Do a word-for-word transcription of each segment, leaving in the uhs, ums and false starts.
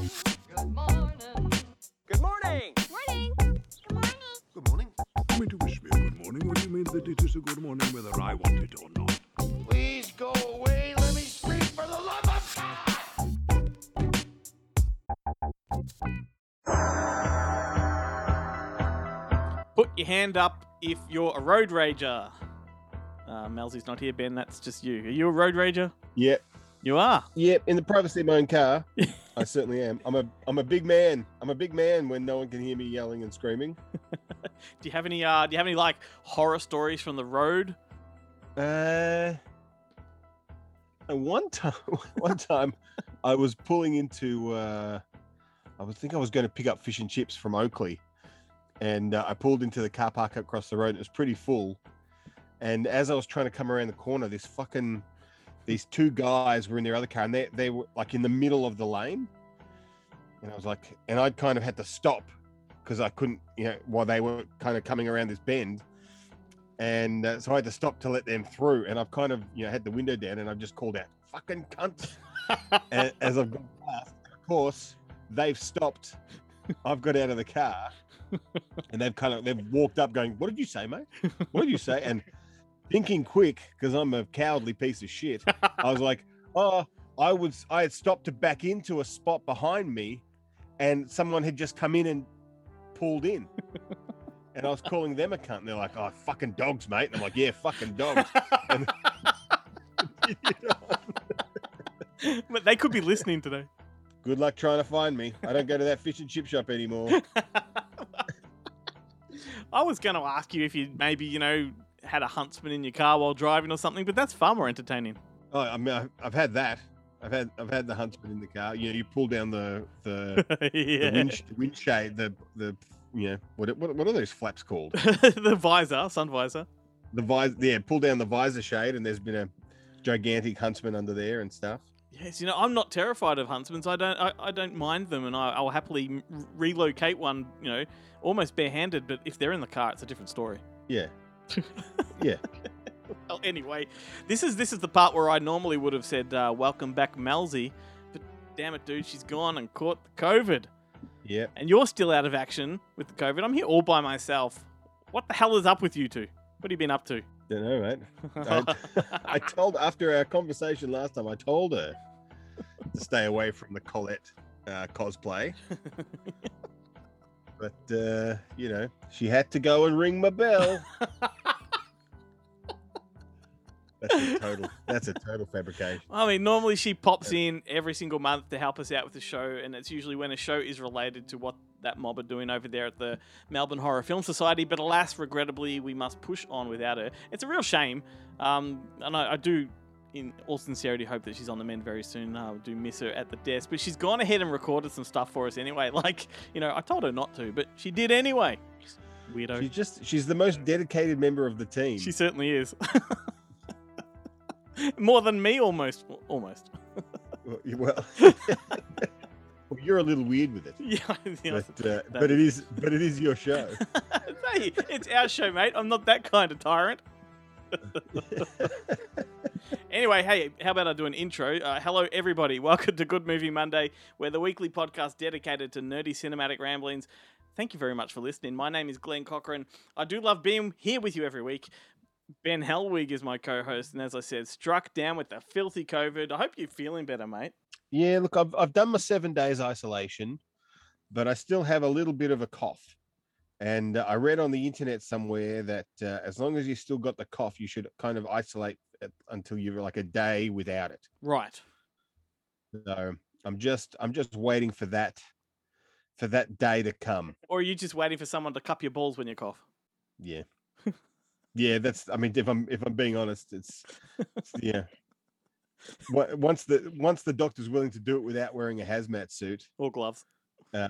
Good morning. Good morning. Morning. Good morning. Good morning. You mean to wish me a good morning when you mean that it is a good morning whether I want it or not? Please go away. Let me speak for the love of God. Put your hand up if you're a road rager. Uh, Melzy's not here, Ben. That's just you. Are you a road rager? Yep. You are? Yep. In the privacy of my own car. I certainly am. I'm a I'm a big man. I'm a big man when no one can hear me yelling and screaming. do you have any uh do you have any like horror stories from the road? Uh one time one time I was pulling into uh I was think I was going to pick up fish and chips from Oakley, and uh, I pulled into the car park across the road and it was pretty full. And as I was trying to come around the corner, this fucking These two guys were in their other car, and they they were like in the middle of the lane. And I was like, and I'd kind of had to stop because I couldn't, you know, while they were kind of coming around this bend. And uh, so I had to stop to let them through. And I've kind of, you know, had the window down, and I've just called out, "Fucking cunt!" And as I've gone past, of course, they've stopped. I've got out of the car, and they've kind of they've walked up, going, "What did you say, mate? What did you say?" And thinking quick, because I'm a cowardly piece of shit, I was like, oh, I was, I had stopped to back into a spot behind me and someone had just come in and pulled in. And I was calling them a cunt. And they're like, oh, fucking dogs, mate. And I'm like, yeah, fucking dogs. And, you know, but they could be listening today. Good luck trying to find me. I don't go to that fish and chip shop anymore. I was going to ask you if you maybe, you know, had a huntsman in your car while driving or something, but that's far more entertaining. Oh, I mean, I've, I've had that. I've had I've had the huntsman in the car. You know, you pull down the the, yeah. the, wind, the windshade, the the you know what what what are those flaps called? The visor, sun visor. The visor, yeah. Pull down the visor shade, and there's been a gigantic huntsman under there and stuff. Yes, you know, I'm not terrified of huntsmen. I don't I, I don't mind them, and I, I'll happily relocate one. You know, almost barehanded, but if they're in the car, it's a different story. Yeah. Yeah. Well, anyway, this is this is the part where I normally would have said, uh, welcome back, Melzy. But damn it, dude, she's gone and caught the COVID. Yeah. And you're still out of action with the COVID. I'm here all by myself. What the hell is up with you two? What have you been up to? Don't know, mate. I, I told, after our conversation last time, I told her to stay away from the Colette uh, cosplay. But, uh, you know, she had to go and ring my bell. That's a total That's a total fabrication. I mean, normally she pops in every single month to help us out with the show, and it's usually when a show is related to what that mob are doing over there at the Melbourne Horror Film Society. But alas, regrettably, we must push on without her. It's a real shame. Um, and I, I do, in all sincerity, hope that she's on the mend very soon. I do miss her at the desk, but she's gone ahead and recorded some stuff for us anyway. Like, you know, I told her not to, but she did anyway. Weirdo. She's just, she's the most dedicated member of the team. She certainly is. More than me, almost. Almost. Well, well you're a little weird with it. Yeah, yeah, but, uh, but it is, but it is your show. Hey, it's our show, mate. I'm not that kind of tyrant. Anyway, hey, how about I do an intro? Uh, hello, everybody. Welcome to Good Movie Monday, where the weekly podcast dedicated to nerdy cinematic ramblings. Thank you very much for listening. My name is Glenn Cochran. I do love being here with you every week. Ben Helwig is my co-host, and as I said, struck down with the filthy COVID. I hope you're feeling better, mate. Yeah, look, I've I've done my seven days isolation, but I still have a little bit of a cough. And uh, I read on the internet somewhere that uh, as long as you still got the cough, you should kind of isolate until you're like a day without it. Right. So I'm just I'm just waiting for that for that day to come. Or are you just waiting for someone to cup your balls when you cough? Yeah. Yeah, that's. I mean, if I'm if I'm being honest, it's, it's yeah. Once the once the doctor's willing to do it without wearing a hazmat suit or gloves, uh,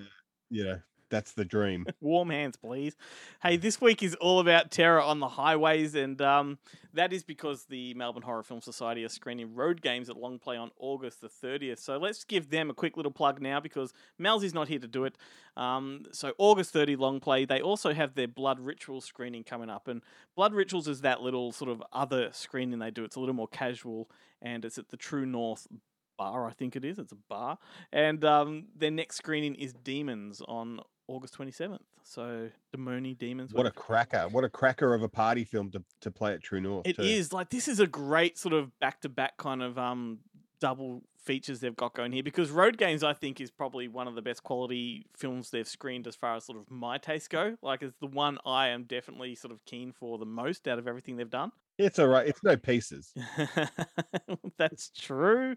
you know. That's the dream. Warm hands, please. Hey, this week is all about terror on the highways, and um, that is because the Melbourne Horror Film Society are screening Road Games at Long Play on August the thirtieth. So let's give them a quick little plug now because Melzy's not here to do it. Um, so August thirtieth, Long Play. They also have their Blood Rituals screening coming up, and Blood Rituals is that little sort of other screening they do. It's a little more casual, and it's at the True North bar, I think it is. It's a bar. And um, their next screening is Demons on August twenty-seventh. So Demoni Demons. What a cracker. What a cracker of a party film to, to play at True North. It too. is. Like, this is a great sort of back-to-back kind of um, double features they've got going here, because Road Games, I think, is probably one of the best quality films they've screened as far as sort of my taste go. Like, it's the one I am definitely sort of keen for the most out of everything they've done. It's all right. It's no pieces. That's true.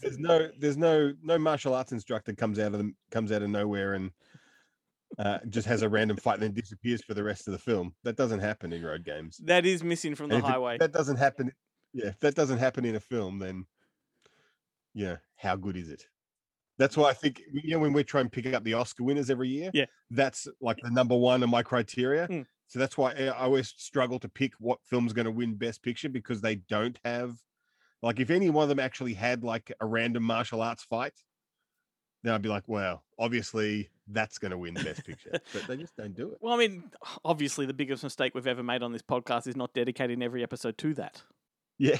There's no, there's no, no martial arts instructor comes out of them, comes out of nowhere and uh, just has a random fight and then disappears for the rest of the film. That doesn't happen in Road Games. That is missing from and the highway. It, that doesn't happen. Yeah. If that doesn't happen in a film, then, you know, how good is it? That's why I think, you know, when we're trying to pick up the Oscar winners every year, yeah, that's like the number one of my criteria. Mm. So that's why I always struggle to pick what film's going to win Best Picture, because they don't have, like, if any one of them actually had like a random martial arts fight, then I'd be like, well, obviously that's going to win Best Picture, but they just don't do it. Well, I mean, obviously the biggest mistake we've ever made on this podcast is not dedicating every episode to that. Yeah.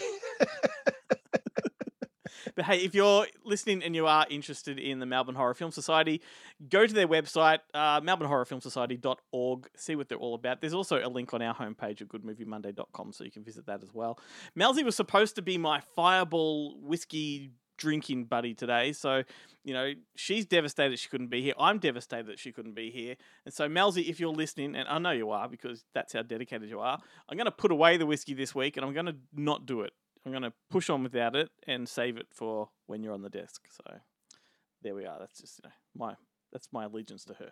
But hey, if you're listening and you are interested in the Melbourne Horror Film Society, go to their website, uh, melbourne horror film society dot org, see what they're all about. There's also a link on our homepage at good movie monday dot com, so you can visit that as well. Malzy was supposed to be my fireball whiskey drinking buddy today, so, you know, she's devastated she couldn't be here. I'm devastated that she couldn't be here. And so, Malzy, if you're listening, and I know you are because that's how dedicated you are, I'm going to put away the whiskey this week and I'm going to not do it. I'm going to push on without it and save it for when you're on the desk. So there we are. That's just, you know, my, that's my allegiance to her.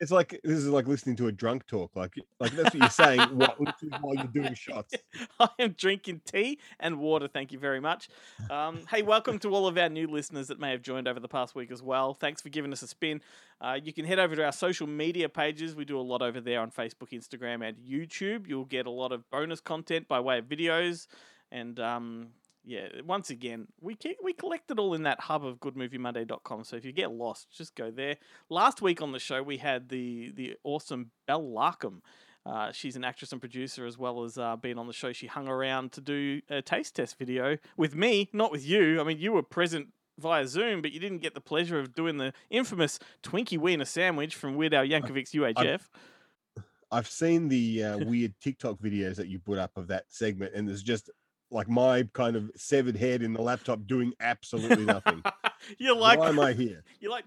It's like, this is like listening to a drunk talk. Like, like that's what you're saying while, while you're doing shots. I am drinking tea and water. Thank you very much. Um, hey, welcome to all of our new listeners that may have joined over the past week as well. Thanks for giving us a spin. Uh, you can head over to our social media pages. We do a lot over there on Facebook, Instagram, and YouTube. You'll get a lot of bonus content by way of videos. And, um, yeah, once again, we keep, we collect it all in that hub of good movie monday dot com. So if you get lost, just go there. Last week on the show, we had the the awesome Belle Larkham. Uh, she's an actress and producer, as well as uh, being on the show. She hung around to do a taste test video with me, not with you. I mean, you were present via Zoom, but you didn't get the pleasure of doing the infamous Twinkie Wiener sandwich from Weird Al Yankovic's U H F. I've... I've seen the uh, weird TikTok videos that you put up of that segment, and there's just... like my kind of severed head in the laptop doing absolutely nothing. You're like, why am I here? You're like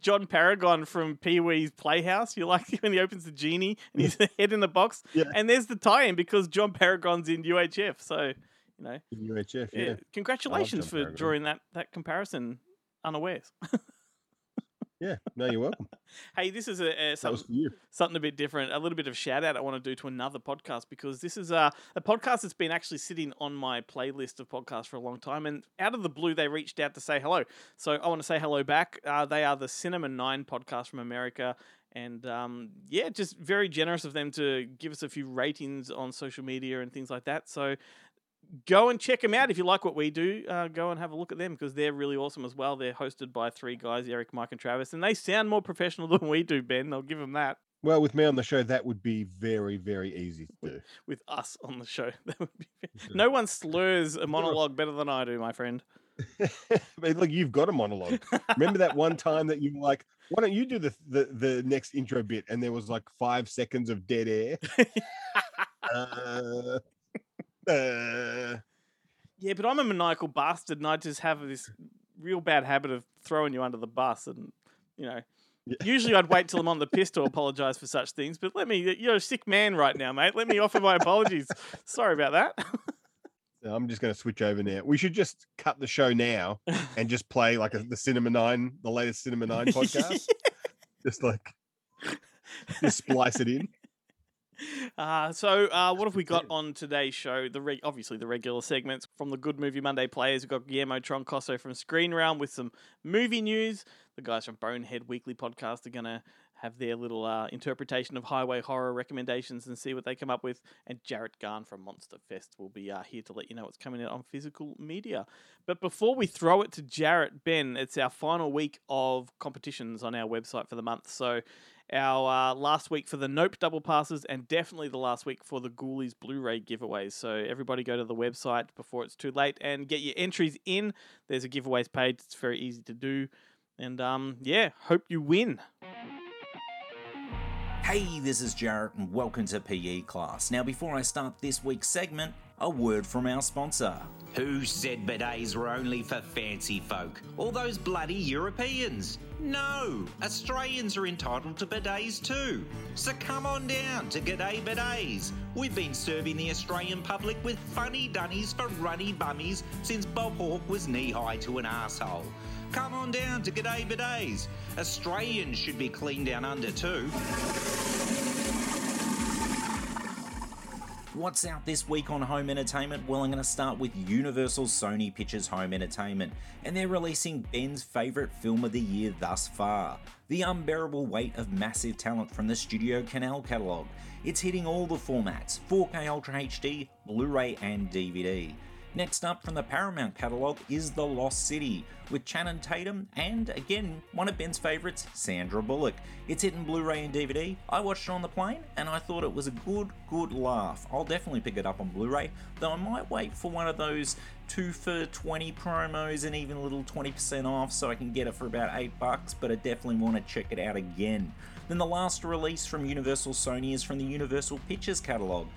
John Paragon from Pee Wee's Playhouse. You're like when he opens the genie and he's the head in the box. Yeah. And there's the tie-in because John Paragon's in U H F. So, you know. In U H F, yeah. yeah. Congratulations for Paragon. Drawing that, that comparison unawares. Yeah, no, you're welcome. Hey, this is a, a something, something a bit different, a little bit of shout out I want to do to another podcast, because this is a, a podcast that's been actually sitting on my playlist of podcasts for a long time, and out of the blue, they reached out to say hello. So I want to say hello back. Uh, they are the Cinema nine podcast from America, and um, yeah, just very generous of them to give us a few ratings on social media and things like that. So go and check them out. If you like what we do, uh, go and have a look at them, because they're really awesome as well. They're hosted by three guys, Eric, Mike, and Travis, and they sound more professional than we do, Ben. I'll give them that. Well, with me on the show, that would be very, very easy to do. With us on the show, that would be... No one slurs a monologue better than I do, my friend. Look, you've got a monologue. Remember that one time that you were like, why don't you do the, the, the next intro bit? And there was like five seconds of dead air. uh... Uh, yeah, but I'm a maniacal bastard, and I just have this real bad habit of throwing you under the bus. And, you know, yeah. Usually I'd wait till I'm on the piss to apologize for such things. But let me, you're a sick man right now, mate. Let me offer my apologies. Sorry about that. No, I'm just going to switch over now. We should just cut the show now and just play like a, the Cinema Nine, the latest Cinema Nine podcast. Yeah. Just like, just splice it in. Uh, so uh, what have we got on today's show? The re- Obviously, the regular segments from the Good Movie Monday players. We've got Guillermo Troncoso from Screen Realm with some movie news. The guys from Bonehead Weekly Podcast are going to have their little uh, interpretation of highway horror recommendations and see what they come up with. And Jarrett Garn from Monster Fest will be uh, here to let you know what's coming out on physical media. But before we throw it to Jarrett, Ben, it's our final week of competitions on our website for the month. So our uh, last week for the Nope double passes, and definitely the last week for the Ghoulies Blu-ray giveaways. So everybody go to the website before it's too late and get your entries in. There's a giveaways page. It's very easy to do. And um, yeah, hope you win. Hey, this is Jarrett and welcome to P E Class. Now, before I start this week's segment, a word from our sponsor. Who said bidets were only for fancy folk? All those bloody Europeans. No, Australians are entitled to bidets too. So come on down to G'day Bidets. We've been serving the Australian public with funny dunnies for runny bummies since Bob Hawke was knee-high to an arsehole. Come on down to G'day Bidets. Australians should be clean down under too. What's out this week on home entertainment? Well, I'm going to start with Universal Sony Pictures Home Entertainment, and they're releasing Ben's favourite film of the year thus far, The Unbearable Weight of Massive Talent from the Studio Canal catalogue. It's hitting all the formats, four K Ultra H D, Blu-ray and D V D. Next up from the Paramount catalogue is The Lost City, with Channing Tatum and, again, one of Ben's favourites, Sandra Bullock. It's hitting Blu-ray and D V D. I watched it on the plane and I thought it was a good, good laugh. I'll definitely pick it up on Blu-ray, though I might wait for one of those two for twenty promos and even a little twenty percent off so I can get it for about eight bucks, but I definitely want to check it out again. Then the last release from Universal Sony is from the Universal Pictures catalogue,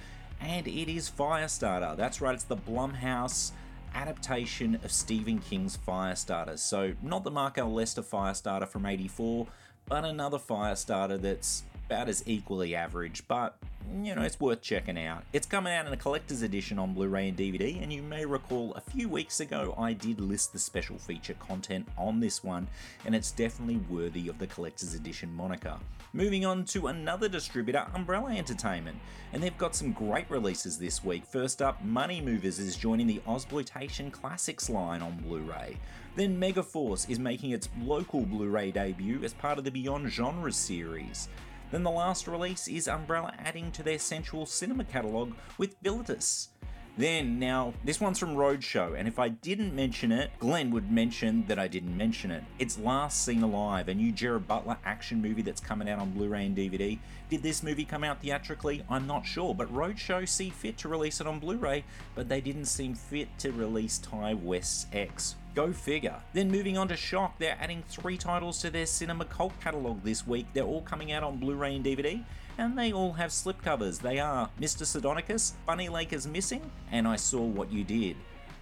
and it is Firestarter. That's right, it's the Blumhouse adaptation of Stephen King's Firestarter. So not the Mark L. Lester Firestarter from eighty-four, but another Firestarter that's about as equally average, but you know, it's worth checking out. It's coming out in a collector's edition on Blu-ray and D V D, and you may recall a few weeks ago I did list the special feature content on this one, and it's definitely worthy of the collector's edition moniker. Moving on to another distributor, Umbrella Entertainment, and they've got some great releases this week. First up, Money Movers is joining the Ozploitation Classics line on Blu-ray. Then Megaforce is making its local Blu-ray debut as part of the Beyond Genres series. Then the last release is Umbrella adding to their sensual cinema catalogue with Bilitis. Then, now, this one's from Roadshow, and if I didn't mention it, Glenn would mention that I didn't mention it. It's Last Seen Alive, a new Gerard Butler action movie that's coming out on Blu-ray and D V D. Did this movie come out theatrically? I'm not sure, but Roadshow see fit to release it on Blu-ray, but they didn't seem fit to release Ty West's X. Go figure. Then moving on to Shock, they're adding three titles to their Cinema Cult catalogue this week. They're all coming out on Blu-ray and D V D, and they all have slipcovers. They are Mister Sardonicus, Bunny Lake is Missing, and I Saw What You Did.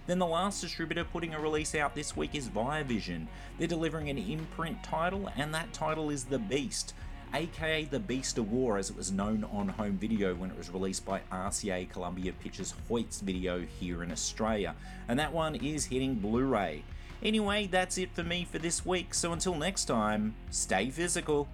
Then the last distributor putting a release out this week is Viavision. They're delivering an imprint title, and that title is The Beast, aka The Beast of War as it was known on home video when it was released by R C A Columbia Pictures Hoyts Video here in Australia, and that one is hitting Blu-ray. Anyway, that's it for me for this week, so until next time, stay physical.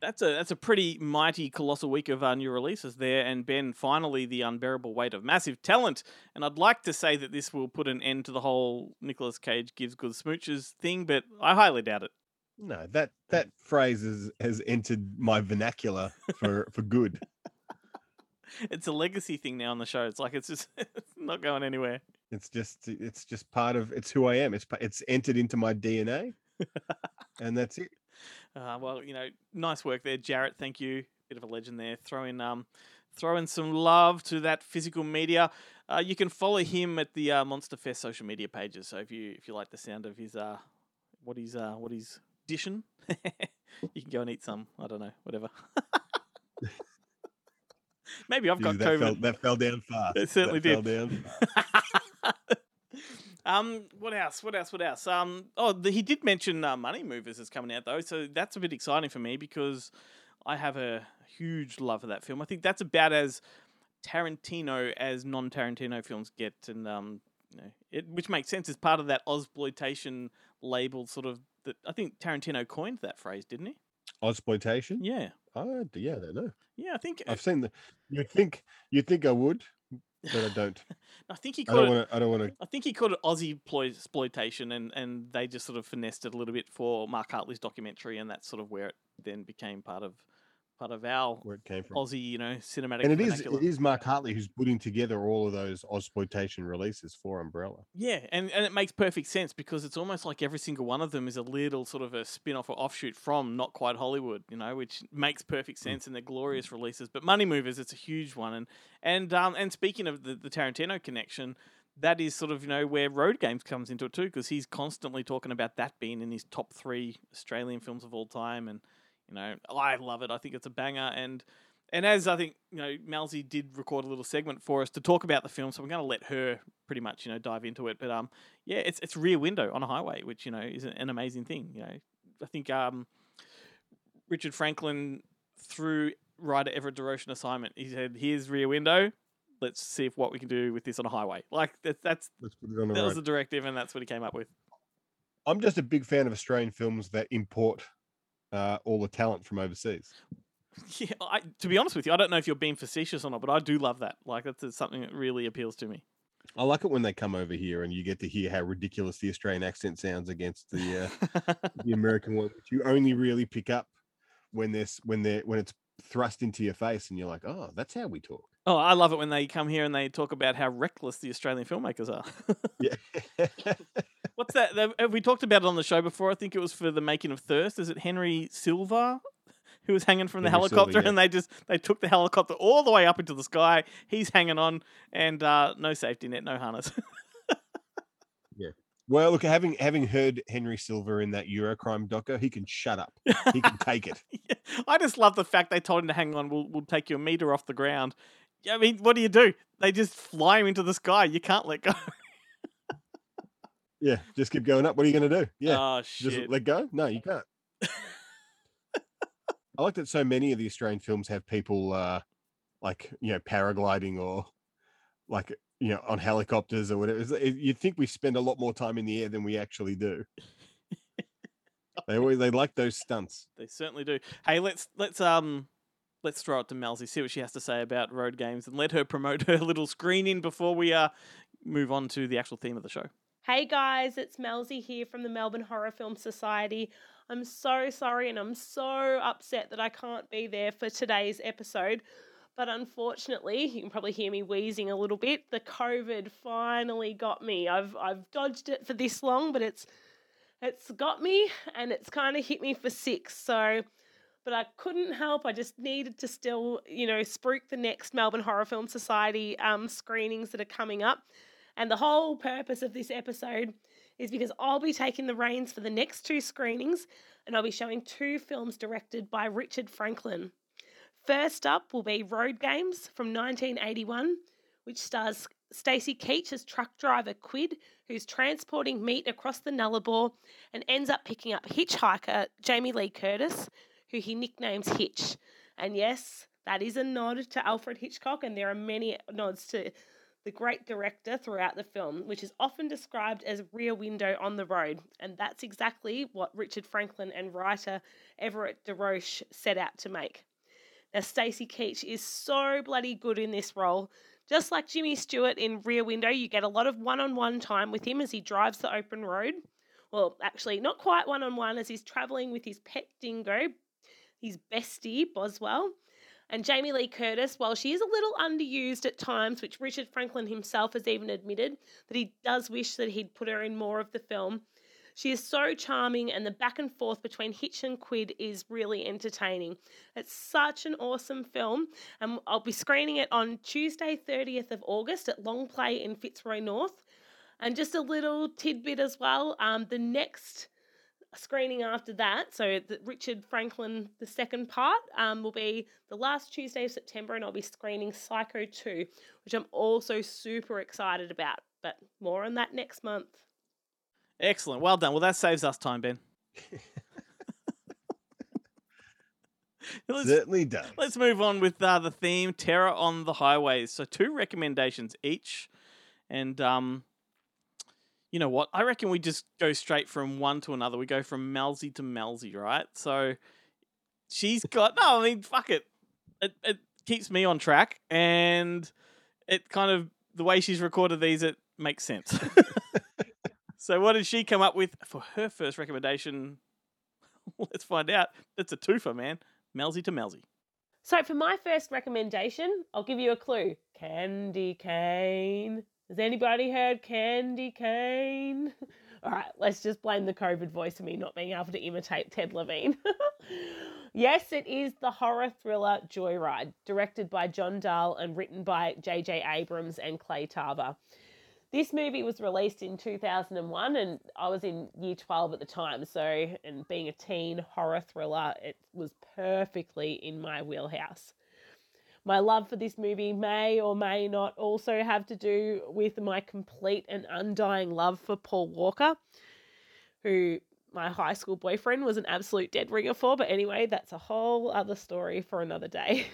That's a that's a pretty mighty, colossal week of uh, new releases there, and Ben, finally The Unbearable Weight of Massive Talent, and I'd like to say that this will put an end to the whole Nicolas Cage gives good smooches thing, but I highly doubt it. No, that that phrase is, has entered my vernacular for, for good. It's a legacy thing now on the show. It's like it's just it's not going anywhere. It's just it's just part of it's who I am. It's it's entered into my D N A, and that's it. Uh, well, you know, nice work there, Jarrett. Thank you. Bit of a legend there. Throw in um, throw in some love to that physical media. Uh, you can follow him at the uh, Monster Fest social media pages. So if you if you like the sound of his uh, what he's uh, what he's you can go and eat some. I don't know, whatever. Maybe I've Dude, got that COVID. Fell, that fell down fast. It certainly that did. Fell down um, what else? What else? What else? Um, oh, the, he did mention uh, Money Movers is coming out though, so that's a bit exciting for me because I have a huge love for that film. I think that's about as Tarantino as non-Tarantino films get, and um, you know, it, which makes sense as part of that Ozploitation label sort of. That I think Tarantino coined that phrase, didn't he? Ozploitation? Yeah. Oh, yeah, I don't know. Yeah, I think I've seen the. You think you think I would, but I don't. I think he called I don't it. Wanna, I don't want to. I think he called it Aussie exploitation, and, and they just sort of finessed it a little bit for Mark Hartley's documentary, and that's sort of where it then became part of part of our where it came from. Aussie, you know, cinematic. And it vernacular. is it is Mark Hartley who's putting together all of those Ozploitation releases for Umbrella. Yeah, and, and it makes perfect sense because it's almost like every single one of them is a little sort of a spin-off or offshoot from Not Quite Hollywood, you know, which makes perfect sense, mm. and they're glorious releases. But Money Movers, it's a huge one. And and um and speaking of the, the Tarantino connection, that is sort of, you know, where Road Games comes into it too, because he's constantly talking about that being in his top three Australian films of all time. And, you know, I love it. I think it's a banger. And and as I think, you know, Malzy did record a little segment for us to talk about the film, so I'm going to let her pretty much, you know, dive into it. But, um, yeah, it's it's Rear Window on a Highway, which, you know, is an amazing thing. You know, I think um, Richard Franklin threw writer Everett DeRoche an assignment. He said, here's Rear Window. Let's see if what we can do with this on a highway. Like that, that's Let's put it on the that road. was the directive, and that's what he came up with. I'm just a big fan of Australian films that import uh, all the talent from overseas. Yeah, I, to be honest with you, I don't know if you're being facetious or not, but I do love that. Like that's something that really appeals to me. I like it when they come over here and you get to hear how ridiculous the Australian accent sounds against the uh, the American one, which you only really pick up when there's when they when it's thrust into your face, and you're like, oh, that's how we talk. Oh, I love it when they come here and they talk about how reckless the Australian filmmakers are. Yeah. What's that? Have we talked about it on the show before? I think it was for the making of Thirst. Is it Henry Silva who was hanging from the Henry helicopter Silva, yeah. and they just they took the helicopter all the way up into the sky. He's hanging on and uh, no safety net, no harness. Yeah. Well, look, having having heard Henry Silva in that Eurocrime doco, he can shut up. He can take it. Yeah. I just love the fact they told him to hang on. We'll we'll take you a meter off the ground. I mean, what do you do? They just fly him into the sky. You can't let go. Yeah, just keep going up. What are you going to do? Yeah, oh, shit. Just let go? No, you can't. I like that so many of the Australian films have people uh, like, you know, paragliding or like, you know, on helicopters or whatever. You'd think we spend a lot more time in the air than we actually do. They always they like those stunts. They certainly do. Hey, let's let's um. Let's throw it to Malzy, see what she has to say about Road Games, and let her promote her little screening before we uh, move on to the actual theme of the show. Hey guys, it's Malzy here from the Melbourne Horror Film Society. I'm so sorry and I'm so upset that I can't be there for today's episode, but unfortunately, you can probably hear me wheezing a little bit. The COVID finally got me. I've I've dodged it for this long, but it's it's got me and it's kind of hit me for six, so... But I couldn't help. I just needed to still, you know, spruik the next Melbourne Horror Film Society um, screenings that are coming up. And the whole purpose of this episode is because I'll be taking the reins for the next two screenings and I'll be showing two films directed by Richard Franklin. First up will be Road Games from nineteen eighty-one, which stars Stacey Keach as truck driver Quid, who's transporting meat across the Nullarbor and ends up picking up hitchhiker Jamie Lee Curtis, who he nicknames Hitch. And yes, that is a nod to Alfred Hitchcock, and there are many nods to the great director throughout the film, which is often described as Rear Window on the road. And that's exactly what Richard Franklin and writer Everett DeRoche set out to make. Now, Stacey Keach is so bloody good in this role. Just like Jimmy Stewart in Rear Window, you get a lot of one-on-one time with him as he drives the open road. Well, actually, not quite one-on-one, as he's travelling with his pet dingo, his bestie, Boswell. And Jamie Lee Curtis, while she is a little underused at times, which Richard Franklin himself has even admitted that he does wish that he'd put her in more of the film, she is so charming, and the back and forth between Hitch and Quid is really entertaining. It's such an awesome film, and I'll be screening it on Tuesday, thirtieth of August at Long Play in Fitzroy North. And just a little tidbit as well, um, the next... screening after that, so the Richard Franklin, the second part, um, will be the last Tuesday of September, and I'll be screening Psycho two, which I'm also super excited about, but more on that next month. Excellent. Well done. Well, that saves us time, Ben. let's, Certainly does. Let's move on with uh, the theme, Terror on the Highways. So two recommendations each, and... um. You know what? I reckon we just go straight from one to another. We go from Malzy to Malzy, right? So she's got... No, I mean, fuck it. It it keeps me on track, and it kind of... The way she's recorded these, it makes sense. So what did she come up with for her first recommendation? Let's find out. It's a twofer, man. Malzy to Malzy. So for my first recommendation, I'll give you a clue. Candy cane. Has anybody heard candy cane? All right, let's just blame the COVID voice for me not being able to imitate Ted Levine. Yes, it is the horror thriller Joyride, directed by John Dahl and written by J J Abrams and Clay Tarver. This movie was released in two thousand one, and I was in year twelve at the time. So, and being a teen horror thriller, it was perfectly in my wheelhouse. My love for this movie may or may not also have to do with my complete and undying love for Paul Walker, who my high school boyfriend was an absolute dead ringer for. But anyway, that's a whole other story for another day.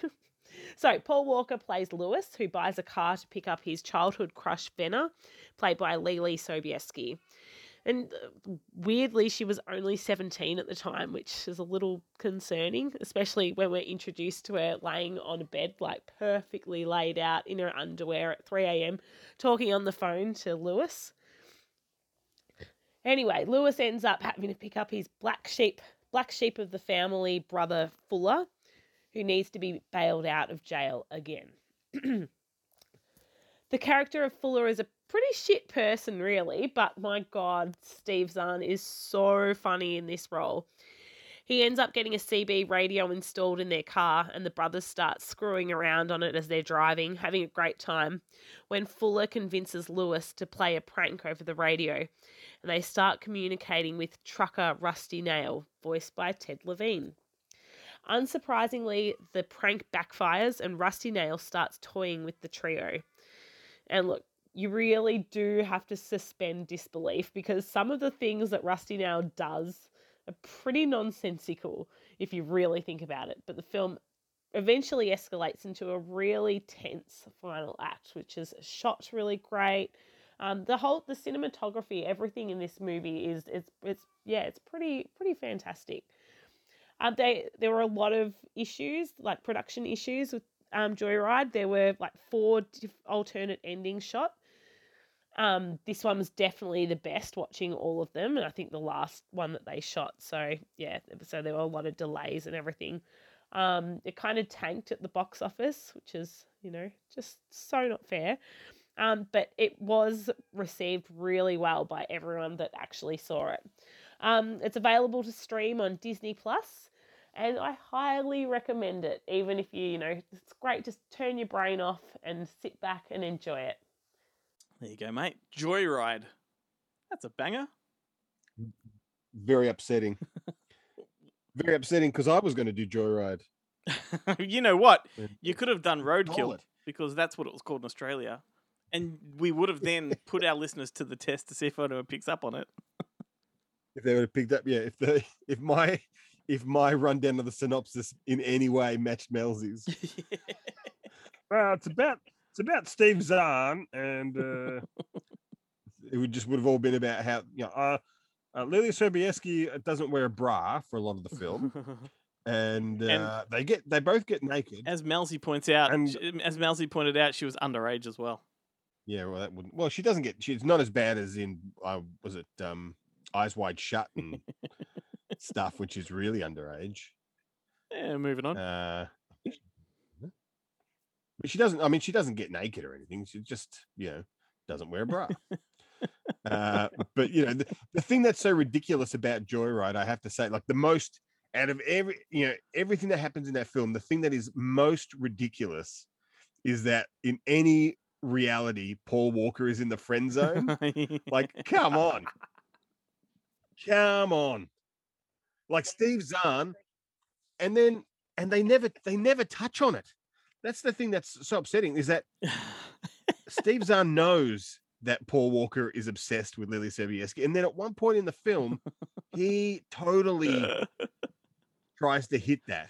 So Paul Walker plays Lewis, who buys a car to pick up his childhood crush, Benna, played by Lili Sobieski. And weirdly, she was only seventeen at the time, which is a little concerning, especially when we're introduced to her laying on a bed, like perfectly laid out in her underwear at three a.m, talking on the phone to Lewis. Anyway, Lewis ends up having to pick up his black sheep, black sheep of the family, brother Fuller, who needs to be bailed out of jail again. The character of Fuller is a pretty shit person, really, but my God, Steve Zahn is so funny in this role. He ends up getting a C B radio installed in their car, and the brothers start screwing around on it as they're driving, having a great time, when Fuller convinces Lewis to play a prank over the radio, and they start communicating with trucker Rusty Nail, voiced by Ted Levine. Unsurprisingly, the prank backfires and Rusty Nail starts toying with the trio. And look, you really do have to suspend disbelief, because some of the things that Rusty Nail does are pretty nonsensical if you really think about it. But the film eventually escalates into a really tense final act, which is shot really great. Um, the whole, the cinematography, everything in this movie is, it's, it's yeah, it's pretty, pretty fantastic. Um, they, there were a lot of issues, like production issues with um, Joyride. There were like four diff- alternate ending shot. Um, this one was definitely the best, watching all of them, and I think the last one that they shot. So, yeah, so there were a lot of delays and everything. Um, it kind of tanked at the box office, which is, you know, just so not fair. Um, but it was received really well by everyone that actually saw it. Um, it's available to stream on Disney Plus, and I highly recommend it, even if you, you know, it's great. Just turn your brain off and sit back and enjoy it. There you go, mate. Joyride. That's a banger. Very upsetting. Very upsetting, because I was going to do Joyride. You know what? You could have done Roadkill, because that's what it was called in Australia. And we would have then put our listeners to the test to see if anyone picks up on it. If they would have picked up, yeah. If the if my if my rundown of the synopsis in any way matched Melzi's, yeah. Well, it's about it's about Steve Zahn, and uh, it would just would have all been about how, you know, uh, uh, Lili Sobieski doesn't wear a bra for a lot of the film. And, uh, and they get they both get naked. As Melzi points out, and, as Melzi pointed out, she was underage as well. Yeah, well, that wouldn't. Well, she doesn't get. She's not as bad as in. Uh, was it um, Eyes Wide Shut and stuff, which is really underage. Yeah, moving on. Uh, but she doesn't. I mean, she doesn't get naked or anything. She just, you know, doesn't wear a bra. uh, but you know, the, the thing that's so ridiculous about Joyride, I have to say, like the most out of every, you know, everything that happens in that film, the thing that is most ridiculous is that in any reality, Paul Walker is in the friend zone. Like, come on. Come on. Like Steve Zahn. And then and they never they never touch on it. That's the thing that's so upsetting, is that Steve Zahn knows that Paul Walker is obsessed with Lili Sobieski. And then at one point in the film, he totally tries to hit that.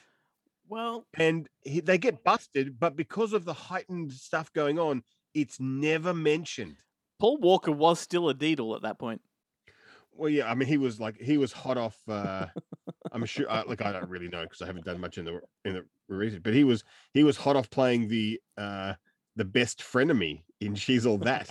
Well, and he, they get busted, but because of the heightened stuff going on, it's never mentioned. Paul Walker was still a deedle at that point. Well, yeah, I mean, he was like he was hot off. Uh, I'm sure. Uh, like, I don't really know because I haven't done much in the in the research, but he was he was hot off playing the uh, the best frenemy in She's All That.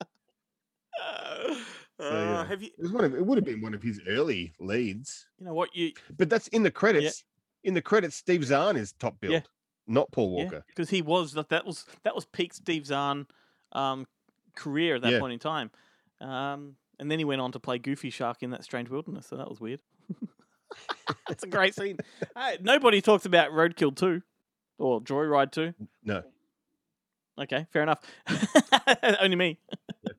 uh, so, yeah. Have you? It was one of, it would have been one of his early leads. You know what you? But that's in the credits. Yeah. in the credits, Steve Zahn is top billed, yeah. not Paul Walker, because yeah, he was that was that was peak Steve Zahn um, career at that yeah. point in time, um, and then he went on to play Goofy Shark in That Strange Wilderness. So that was weird. It's a great scene. Hey, nobody talks about Roadkill two or Joyride two. No. Okay, fair enough. Only me. Yeah.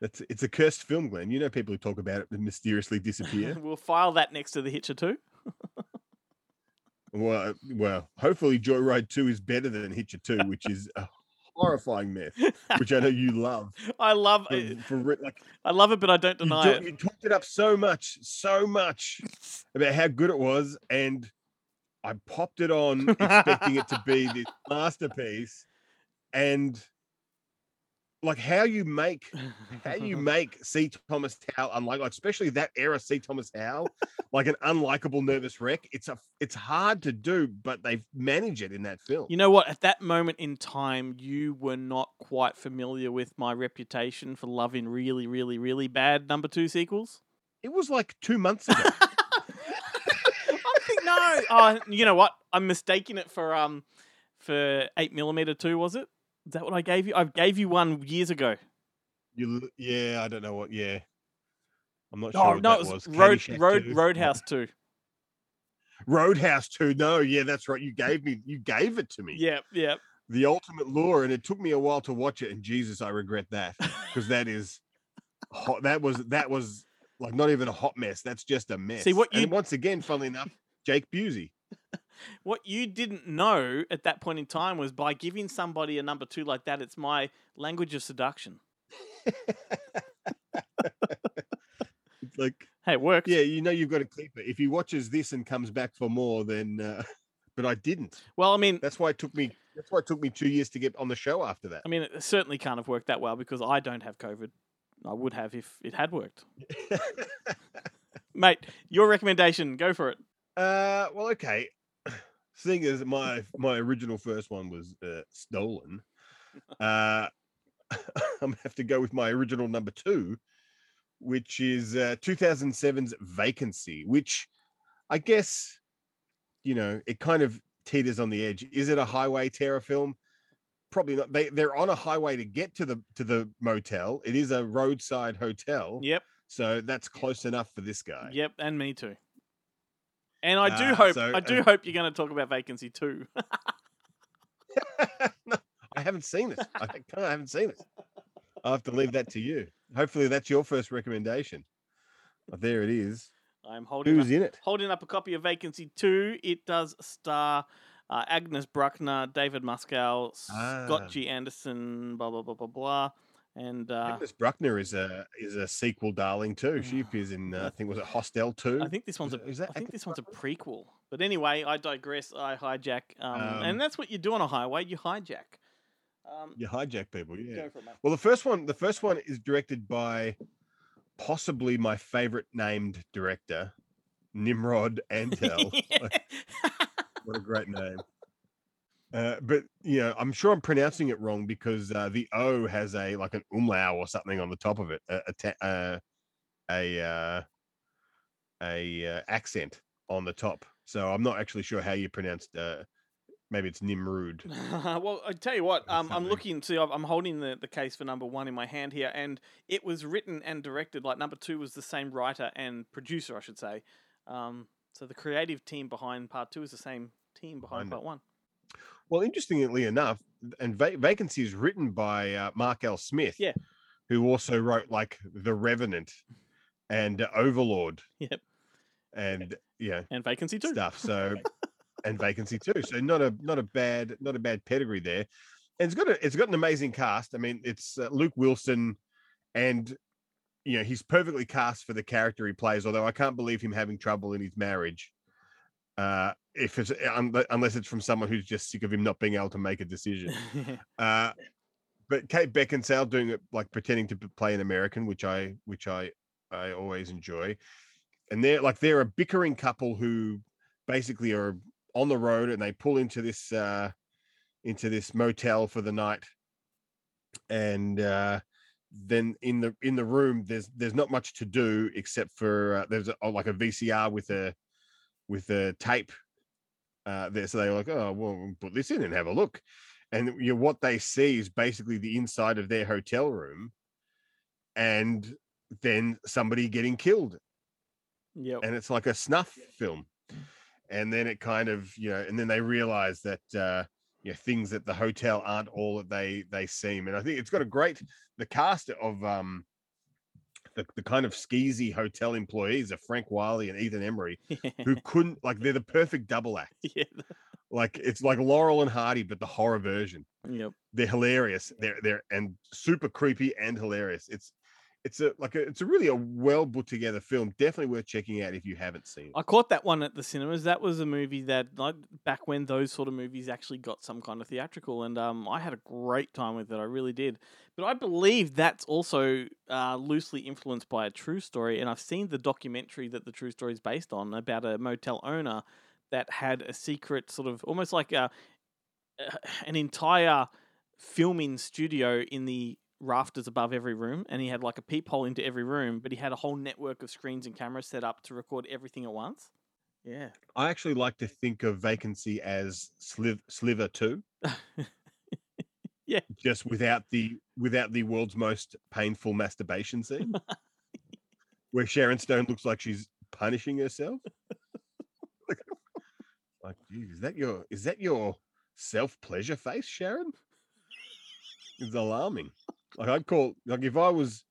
That's it's a cursed film, Glenn. You know people who talk about it and mysteriously disappear. We'll file that next to The Hitcher two. well, well, hopefully Joyride two is better than Hitcher two, which is a horrifying myth, which I know you love. I love for, it. For, like, I love it, but I don't deny you do, it. You talked it up so much, so much about how good it was, and I popped it on expecting it to be this masterpiece, and like how you make how you make C. Thomas Howell unlikable, especially that era C. Thomas Howell, like an unlikable nervous wreck. It's a it's hard to do, but they've managed it in that film. You know what? At that moment in time, you were not quite familiar with my reputation for loving really, really, really bad number two sequels. It was like two months ago. No, oh, you know what? I'm mistaking it for um for eight millimeter two, was it? Is that what I gave you? I gave you one years ago. You yeah, I don't know what. Yeah, I'm not sure. Oh, what no, that it was, was. Road Road two. Roadhouse two. Roadhouse two. No, yeah, that's right. You gave me. You gave it to me. Yeah, yeah. The Ultimate Lure, and it took me a while to watch it. And Jesus, I regret that because that is hot. That was that was like not even a hot mess. That's just a mess. See what you and once again, funnily enough. Jake Busey. What you didn't know at that point in time was by giving somebody a number two like that, it's my language of seduction. It's like, hey, it works. Yeah, you know you've got to keep it. If he watches this and comes back for more, then. Uh... But I didn't. Well, I mean, that's why it took me. That's why it took me two years to get on the show after that. I mean, it certainly can't have worked that well because I don't have COVID. I would have if it had worked. Mate, your recommendation. Go for it. Uh, well, okay. Thing is, my my original first one was uh, stolen. Uh, I'm gonna have to go with my original number two, which is uh, two thousand seven's Vacancy. Which, I guess, you know, it kind of teeters on the edge. Is it a highway terror film? Probably not. They they're on a highway to get to the to the motel. It is a roadside hotel. Yep. So that's close enough for this guy. Yep, and me too. And I do uh, hope so, I do uh, hope you're going to talk about Vacancy too. No, I haven't seen it. I, I haven't seen it. I'll have to leave that to you. Hopefully that's your first recommendation. Well, there it is. I'm holding Who's up, in it? Holding up a copy of Vacancy two. It does star uh, Agnes Bruckner, David Muscal, ah. Scott G. Anderson, blah blah blah blah blah. And uh, Agnes Bruckner is a is a sequel darling too. She appears in uh, I think was it Hostel two. I think this one's a is that I think Agnes this one's a prequel. But anyway, I digress. I hijack, um, um, and that's what you do on a highway. You hijack. Um, you hijack people. Yeah. Go for it, mate. Well, the first one, the first one is directed by possibly my favorite named director, Nimrod Antel. What a great name. Uh, but, you know, I'm sure I'm pronouncing it wrong because uh, the O has a like an umlaut or something on the top of it, a a uh, a, uh, a uh, accent on the top. So I'm not actually sure how you pronounced. Uh, maybe it's Nimrod. Well, I tell you what, um, I'm looking to. I'm holding the, the case for number one in my hand here, and it was written and directed. Like number two was the same writer and producer, I should say. Um, so the creative team behind part two is the same team behind part one. Well, interestingly enough, and Va- Vacancy is written by uh, Mark L. Smith, yeah, who also wrote like The Revenant and uh, Overlord, yep, and yeah, and Vacancy too stuff. So, and Vacancy too. So not a not a bad not a bad pedigree there. And it's got a, it's got an amazing cast. I mean, it's uh, Luke Wilson, and you know he's perfectly cast for the character he plays. Although I can't believe him having trouble in his marriage. Uh, if it's unless it's from someone who's just sick of him not being able to make a decision. uh, but Kate Beckinsale doing it like pretending to play an American, which I which I I always enjoy. And they're like they're a bickering couple who basically are on the road and they pull into this uh, into this motel for the night. And uh, then in the in the room, there's there's not much to do except for uh, there's a, like a V C R with a with the tape uh, there. So they were like, oh, well, we'll put this in and have a look. And you know, what they see is basically the inside of their hotel room and then somebody getting killed. Yep. And it's like a snuff film. And then it kind of, you know, and then they realize that, uh, you know, things at the hotel aren't all that they, they seem. And I think it's got a great, the cast of um, the, the kind of skeezy hotel employees are Frank Wiley and Ethan Embry, yeah. who couldn't, like, they're the perfect double act. Yeah. Like, it's like Laurel and Hardy, but the horror version. Yep. They're hilarious. They're, they're, and super creepy and hilarious. It's, It's a like a, it's a really a well put together film, definitely worth checking out if you haven't seen it. I caught that one at the cinemas. That was a movie that, like, back when those sort of movies actually got some kind of theatrical, and um, I had a great time with it. I really did. But I believe that's also uh, loosely influenced by a true story, and I've seen the documentary that the true story is based on about a motel owner that had a secret sort of almost like a, an entire filming studio in the rafters above every room, and he had like a peephole into every room, but he had a whole network of screens and cameras set up to record everything at once. Yeah. I actually like to think of Vacancy as Sliv- Sliver two. Yeah. Just without the without the world's most painful masturbation scene where Sharon Stone looks like she's punishing herself. Like, like, geez, is that your is that your self-pleasure face, Sharon? It's alarming. Like, I'd call, like, if I was,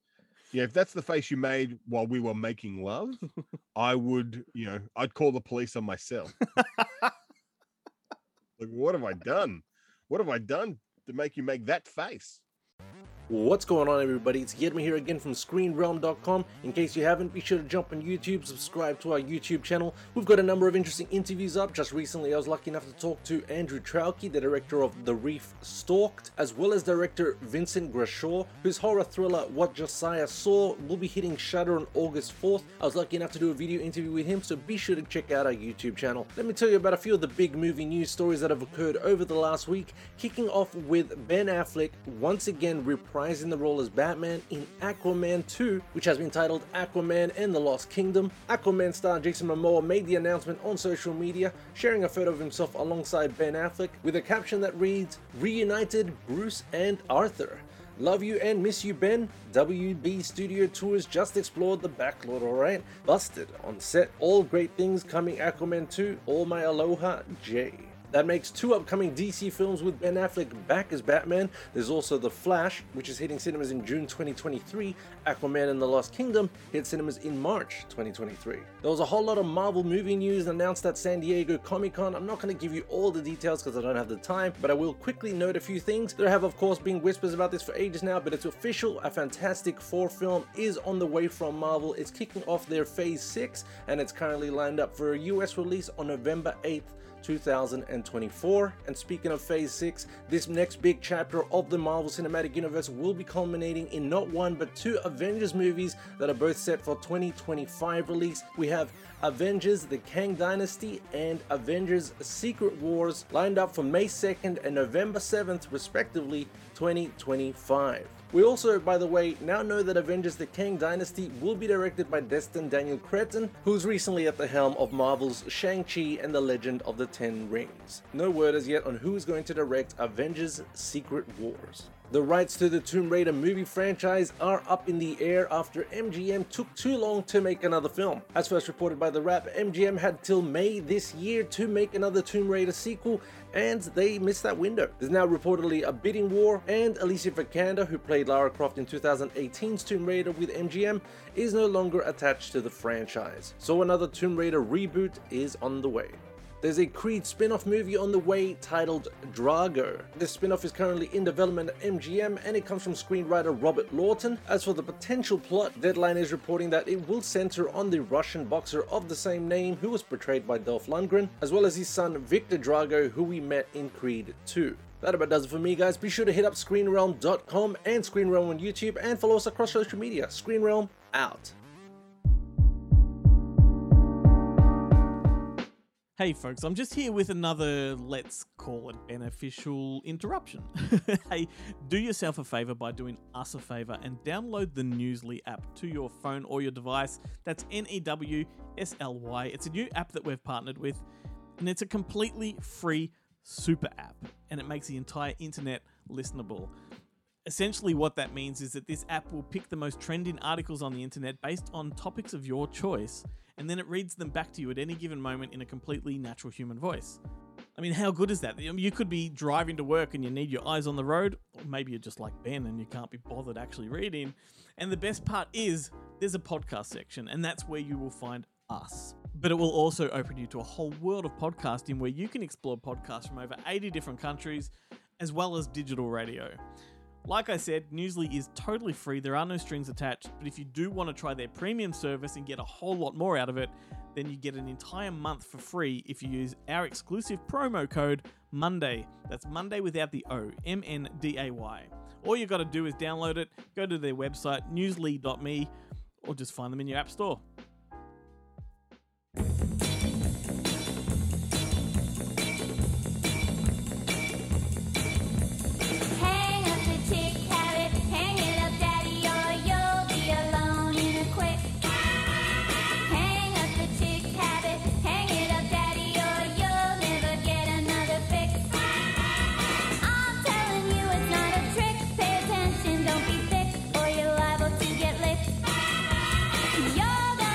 yeah, if that's the face you made while we were making love, I would, you know, I'd call the police on myself. Like, what have I done? What have I done to make you make that face? What's going on, everybody? It's Yerma here again from Screen Realm dot com. In case you haven't, be sure to jump on YouTube, subscribe to our YouTube channel. We've got a number of interesting interviews up. Just recently, I was lucky enough to talk to Andrew Trauke, the director of The Reef Stalked, as well as director Vincent Grashaw, whose horror thriller What Josiah Saw will be hitting Shudder on August fourth. I was lucky enough to do a video interview with him, so be sure to check out our YouTube channel. Let me tell you about a few of the big movie news stories that have occurred over the last week, kicking off with Ben Affleck once again reprising in the role as Batman in Aquaman two, which has been titled Aquaman and the Lost Kingdom. Aquaman star Jason Momoa made the announcement on social media, sharing a photo of himself alongside Ben Affleck with a caption that reads, "Reunited Bruce and Arthur. Love you and miss you, Ben. W B Studio Tours just explored the backlot, alright? Busted on set. All great things coming Aquaman two. All my aloha, Jay." That makes two upcoming D C films with Ben Affleck back as Batman. There's also The Flash, which is hitting cinemas in June twenty twenty-three. Aquaman and the Lost Kingdom hit cinemas in March twenty twenty-three. There was a whole lot of Marvel movie news announced at San Diego Comic-Con. I'm not going to give you all the details because I don't have the time, but I will quickly note a few things. There have, of course, been whispers about this for ages now, but it's official. A Fantastic Four film is on the way from Marvel. It's kicking off their Phase six, and it's currently lined up for a U S release on November eighth, two thousand twenty-four. And speaking of Phase six, this next big chapter of the Marvel Cinematic Universe will be culminating in not one but two Avengers movies that are both set for twenty twenty-five release. We have Avengers The Kang Dynasty and Avengers Secret Wars lined up for May second and November seventh respectively, twenty twenty-five. We also, by the way, now know that Avengers The Kang Dynasty will be directed by Destin Daniel Cretton, who's recently at the helm of Marvel's Shang-Chi and the Legend of the Ten Rings. No word as yet on who is going to direct Avengers Secret Wars. The rights to the Tomb Raider movie franchise are up in the air after M G M took too long to make another film. As first reported by The Wrap, M G M had till May this year to make another Tomb Raider sequel, and they missed that window. There's now reportedly a bidding war, and Alicia Vikander, who played Lara Croft in two thousand eighteen's Tomb Raider with M G M, is no longer attached to the franchise. So another Tomb Raider reboot is on the way. There's a Creed spin-off movie on the way titled Drago. This spin-off is currently in development at M G M, and it comes from screenwriter Robert Lawton. As for the potential plot, Deadline is reporting that it will center on the Russian boxer of the same name who was portrayed by Dolph Lundgren, as well as his son Victor Drago, who we met in Creed two. That about does it for me, guys. Be sure to hit up Screen Realm dot com and Screen Realm on YouTube, and follow us across social media. Screen Realm out. Hey folks, I'm just here with another, let's call it beneficial interruption. Hey, do yourself a favor by doing us a favor and download the Newsly app to your phone or your device. That's N E W S L Y. It's a new app that we've partnered with, and it's a completely free super app, and it makes the entire internet listenable. Essentially what that means is that this app will pick the most trending articles on the internet based on topics of your choice, and then it reads them back to you at any given moment in a completely natural human voice. I mean, how good is that? You could be driving to work and you need your eyes on the road, or maybe you're just like Ben and you can't be bothered actually reading. And the best part is there's a podcast section, and that's where you will find us. But it will also open you to a whole world of podcasting where you can explore podcasts from over eighty different countries, as well as digital radio. Like I said, Newsly is totally free, there are no strings attached, but if you do want to try their premium service and get a whole lot more out of it, then you get an entire month for free if you use our exclusive promo code MONDAY. That's Monday without the O, M N D A Y. All you got to do is download it, go to their website, newsly dot me, or just find them in your app store. Yoga!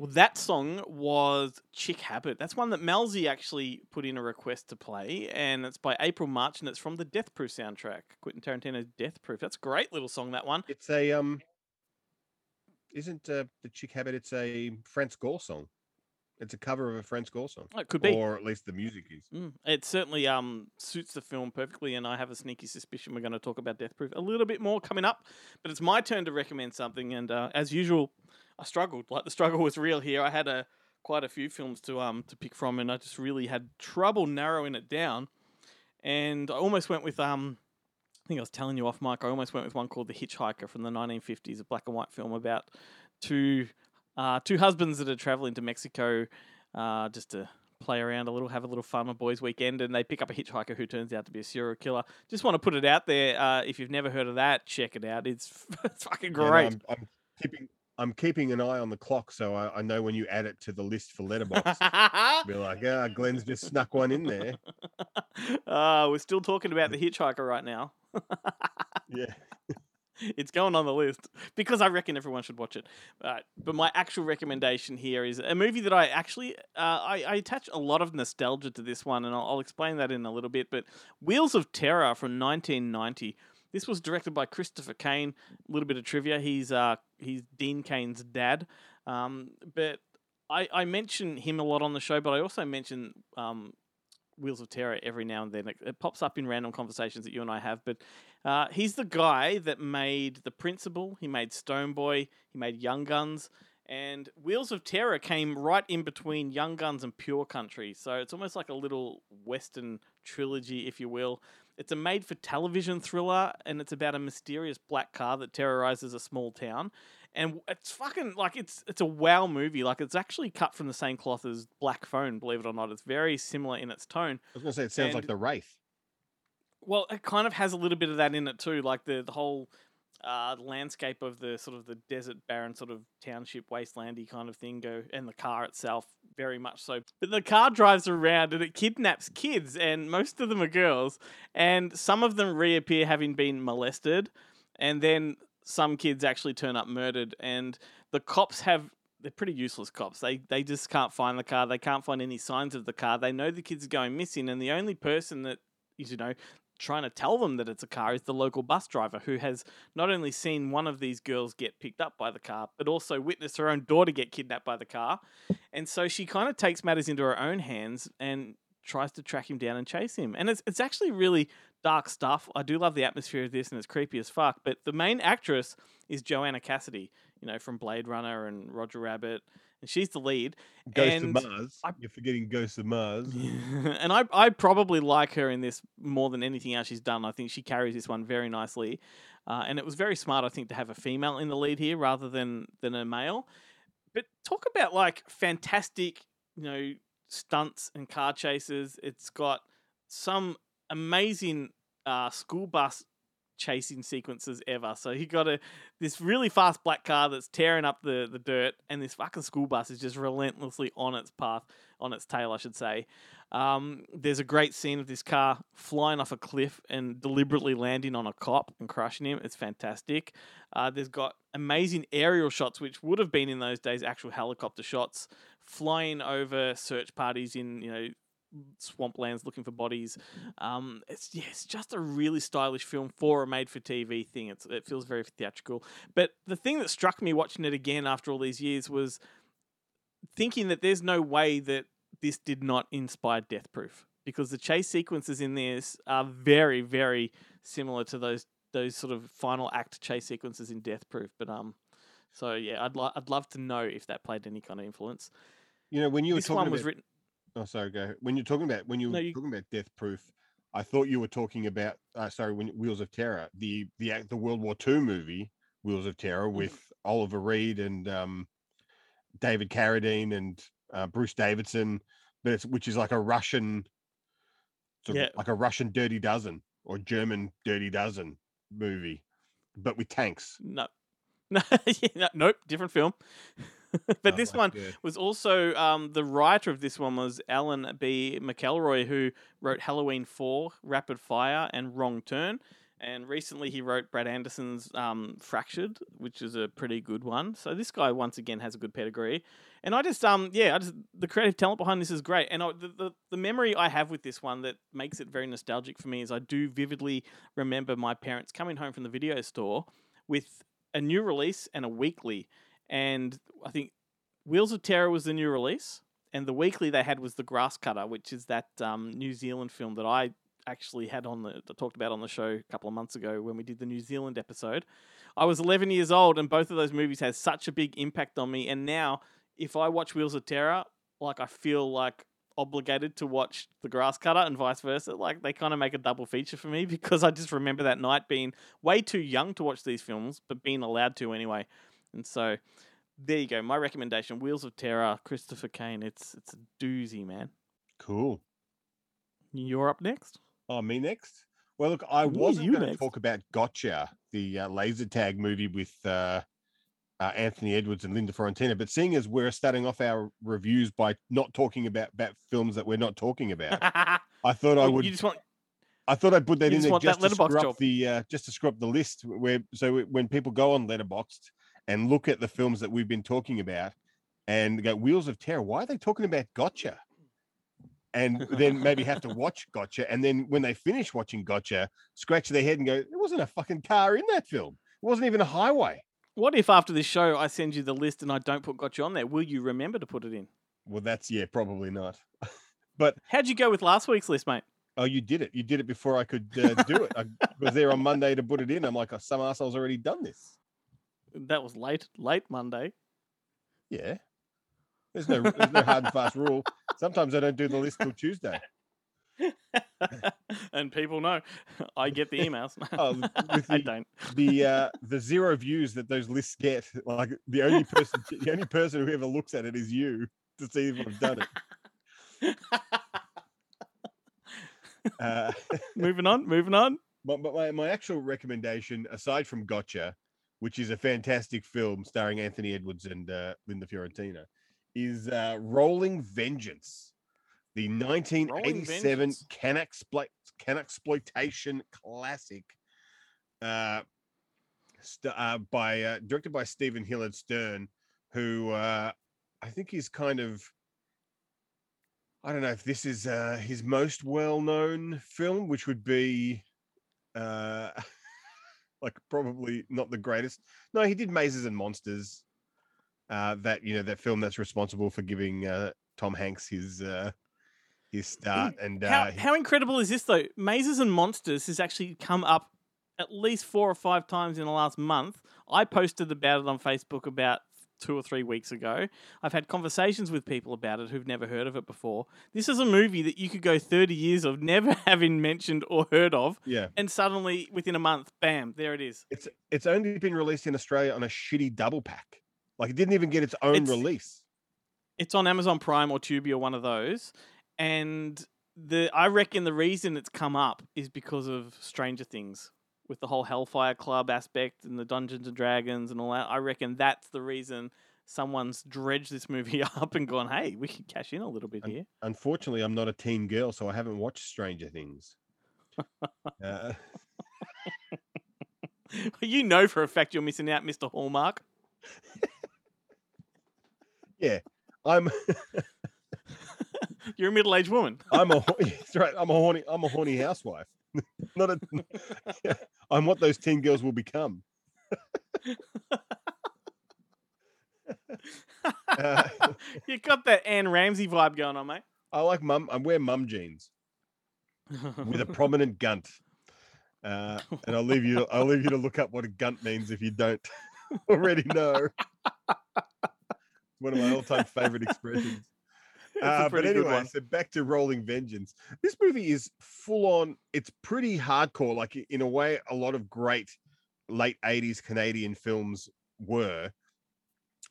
Well, that song was Chick Habit. That's one that Malzy actually put in a request to play, and it's by April March, and it's from the Death Proof soundtrack, Quentin Tarantino's Death Proof. That's a great little song, that one. It's a, um, isn't uh, the Chick Habit, it's a Franz Gore song. It's a cover of a Franz Gore song. Oh, it could be. Or at least the music is. Mm. It certainly um, suits the film perfectly, and I have a sneaky suspicion we're going to talk about Death Proof a little bit more coming up, but it's my turn to recommend something, and uh, as usual, I struggled. Like, the struggle was real here. I had a, quite a few films to um to pick from, and I just really had trouble narrowing it down. And I almost went with, um, I think I was telling you off mic, I almost went with one called The Hitchhiker from the nineteen fifties, a black and white film about two uh, two husbands that are traveling to Mexico uh, just to play around a little, have a little fun, a boys' weekend, and they pick up a hitchhiker who turns out to be a serial killer. Just want to put it out there. Uh, if you've never heard of that, check it out. It's, it's fucking great. Yeah, no, I'm, I'm keeping... I'm keeping an eye on the clock, so I, I know when you add it to the list for Letterboxd, be like, ah, oh, Glenn's just snuck one in there. Uh, we're still talking about The Hitchhiker right now. Yeah. It's going on the list because I reckon everyone should watch it. Uh, but my actual recommendation here is a movie that I actually, uh, I, I attach a lot of nostalgia to this one, and I'll, I'll explain that in a little bit, but Wheels of Terror from nineteen ninety. This was directed by Christopher Kane. A little bit of trivia. He's uh, he's Dean Kane's dad. Um, but I, I mention him a lot on the show, but I also mention um, Wheels of Terror every now and then. It, it pops up in random conversations that you and I have. But uh, he's the guy that made The Principal. He made Stone Boy. He made Young Guns. And Wheels of Terror came right in between Young Guns and Pure Country. So it's almost like a little Western trilogy, if you will. It's a made-for-television thriller, and it's about a mysterious black car that terrorizes a small town. And it's fucking, like, it's it's a wow movie. Like, it's actually cut from the same cloth as Black Phone, believe it or not. It's very similar in its tone. I was going to say, it sounds and, like The Wraith. Well, it kind of has a little bit of that in it, too. Like, the, the whole uh, landscape of the sort of the desert barren sort of township wastelandy kind of thing, go, and the car itself, very much so. But the car drives around and it kidnaps kids, and most of them are girls, and some of them reappear having been molested, and then some kids actually turn up murdered, and the cops have... They're pretty useless cops. They they just can't find the car. They can't find any signs of the car. They know the kids are going missing, and the only person that is, you know, trying to tell them that it's a car is the local bus driver, who has not only seen one of these girls get picked up by the car, but also witnessed her own daughter get kidnapped by the car. And so she kind of takes matters into her own hands and tries to track him down and chase him. And it's it's actually really dark stuff. I do love the atmosphere of this, and it's creepy as fuck. But the main actress is Joanna Cassidy, you know, from Blade Runner and Roger Rabbit. And she's the lead. Ghost and of Mars. I, You're forgetting Ghost of Mars. And I, I probably like her in this more than anything else she's done. I think she carries this one very nicely. Uh, and it was very smart, I think, to have a female in the lead here rather than, than a male. But talk about, like, fantastic, you know, stunts and car chases. It's got some amazing uh, school bus chasing sequences ever. So he got a this really fast black car that's tearing up the, the dirt, and this fucking school bus is just relentlessly on its path, on its tail, I should say. Um, there's a great scene of this car flying off a cliff and deliberately landing on a cop and crushing him. It's fantastic. Uh, there's got amazing aerial shots, which would have been in those days actual helicopter shots, flying over search parties in, you know, swamplands looking for bodies. Um, it's yeah, it's just a really stylish film for a made-for-T V thing. It's, it feels very theatrical. But the thing that struck me watching it again after all these years was thinking that there's no way that this did not inspire Death Proof, because the chase sequences in this are very, very similar to those those sort of final act chase sequences in Death Proof. But um, so yeah, I'd lo- I'd love to know if that played any kind of influence. You know, when you were this talking one about- was written. Oh, sorry. Go ahead. When you're talking about when you were no, you... talking about Death Proof, I thought you were talking about uh, sorry, when Wheels of Terror, the the the World War Two movie, Wheels of Terror, with mm-hmm. Oliver Reed and um, David Carradine and uh, Bruce Davidson, but it's, which is like a Russian, sort of yeah. like a Russian Dirty Dozen or German Dirty Dozen movie, but with tanks. No, no, yeah, nope, different film. But oh, this one yeah. was also, um, the writer of this one was Alan B. McElroy, who wrote Halloween four, Rapid Fire, and Wrong Turn. And recently he wrote Brad Anderson's um, Fractured, which is a pretty good one. So this guy, once again, has a good pedigree. And I just, um, yeah, I just the creative talent behind this is great. And I, the, the, the memory I have with this one that makes it very nostalgic for me is I do vividly remember my parents coming home from the video store with a new release and a weekly. And I think Wheels of Terror was the new release. And the weekly they had was The Grass Cutter, which is that um, New Zealand film that I actually had on the talked about on the show a couple of months ago when we did the New Zealand episode. I was eleven years old and both of those movies had such a big impact on me. And now if I watch Wheels of Terror, like I feel like obligated to watch The Grass Cutter and vice versa. Like they kind of make a double feature for me because I just remember that night being way too young to watch these films, but being allowed to anyway. And so there you go. My recommendation, Wheels of Terror, Christopher Kane. It's, it's a doozy, man. Cool. You're up next. Oh, me next? Well, look, I wasn't going to talk about Gotcha, the uh, laser tag movie with uh, uh, Anthony Edwards and Linda Fiorentina. But seeing as we're starting off our reviews by not talking about, about films that we're not talking about, I thought I would. You just want, I thought I'd put that in there just, that to screw up the, uh, just to screw up the list. Where so when people go on Letterboxd and look at the films that we've been talking about and go, Wheels of Terror, why are they talking about Gotcha? And then maybe have to watch Gotcha. And then when they finish watching Gotcha, scratch their head and go, there wasn't a fucking car in that film. It wasn't even a highway. What if after this show, I send you the list and I don't put Gotcha on there? Will you remember to put it in? Well, that's, yeah, probably not. But how'd you go with last week's list, mate? Oh, you did it. You did it before I could uh, do it. I was there on Monday to put it in. I'm like, oh, some arsehole's already done this. That was late, late Monday. Yeah. There's no, there's no hard and fast rule. Sometimes I don't do the list till Tuesday. And people know. I get the emails. Oh, the, I don't. The uh, the zero views that those lists get, like the only person the only person who ever looks at it is you to see if I've done it. uh, moving on, moving on. But my, my, my actual recommendation, aside from Gotcha, which is a fantastic film starring Anthony Edwards and uh, Linda Fiorentina, is uh, Rolling Vengeance, the nineteen eighty-seven Canexploitation classic uh, st- uh, by uh, directed by Stephen Hillard Stern, who uh, I think is kind of, I don't know if this is uh, his most well-known film, which would be uh, like probably not the greatest. No, he did Mazes and Monsters. Uh, that you know that film that's responsible for giving uh, Tom Hanks his uh, his start. And how, uh, how incredible is this though? Mazes and Monsters has actually come up at least four or five times in the last month. I posted about it on Facebook about two or three weeks ago. I've had conversations with people about it who've never heard of it before. This is a movie that you could go thirty years of never having mentioned or heard of, yeah. And suddenly within a month, bam, there it is. It's it's only been released in Australia on a shitty double pack. Like, it didn't even get its own it's, release. It's on Amazon Prime or Tubi or one of those. And the I reckon the reason it's come up is because of Stranger Things, with the whole Hellfire Club aspect and the Dungeons and Dragons and all that. I reckon that's the reason someone's dredged this movie up and gone, hey, we could cash in a little bit Un- here. Unfortunately, I'm not a teen girl, so I haven't watched Stranger Things. uh. You know for a fact you're missing out, Mister Hallmark. Yeah, I'm. You're a middle-aged woman. I'm a. That's right. I'm a horny. I'm a horny housewife. Not a. Yeah, I'm what those teen girls will become. uh, you got that Anne Ramsey vibe going on, mate. I like mum. I wear mum jeans with a prominent gunt, uh, and I'll leave you. I'll leave you to look up what a gunt means if you don't already know. One of my all-time favorite expressions. Uh, but anyway, so back to Rolling Vengeance. This movie is full-on. It's pretty hardcore. Like, in a way, a lot of great late eighties Canadian films were,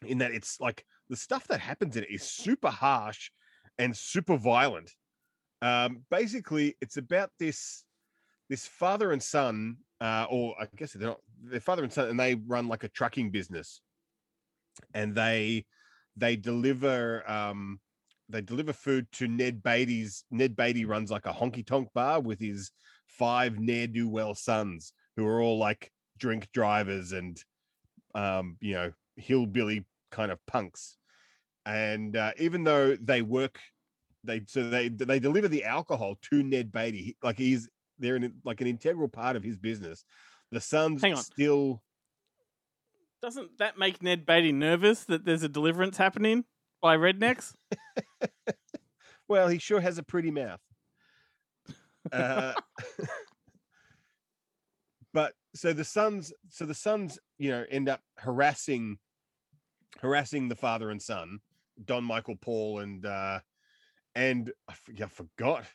in that it's like the stuff that happens in it is super harsh and super violent. Um, basically, it's about this this father and son, uh, or I guess they're not. They're father and son, and they run like a trucking business, and they. They deliver, um, they deliver food to Ned Beatty's. Ned Beatty runs like a honky tonk bar with his five ne'er do well sons who are all like drink drivers and, um, you know, hillbilly kind of punks. And uh, even though they work, they so they they deliver the alcohol to Ned Beatty. He, like he's they're in, like an integral part of his business. The Sun's still. Doesn't that make Ned Beatty nervous that there's a deliverance happening by rednecks? Well, he sure has a pretty mouth. Uh, but so the sons, so the sons, you know, end up harassing, harassing the father and son, Don Michael Paul and uh, and I, f- I forgot,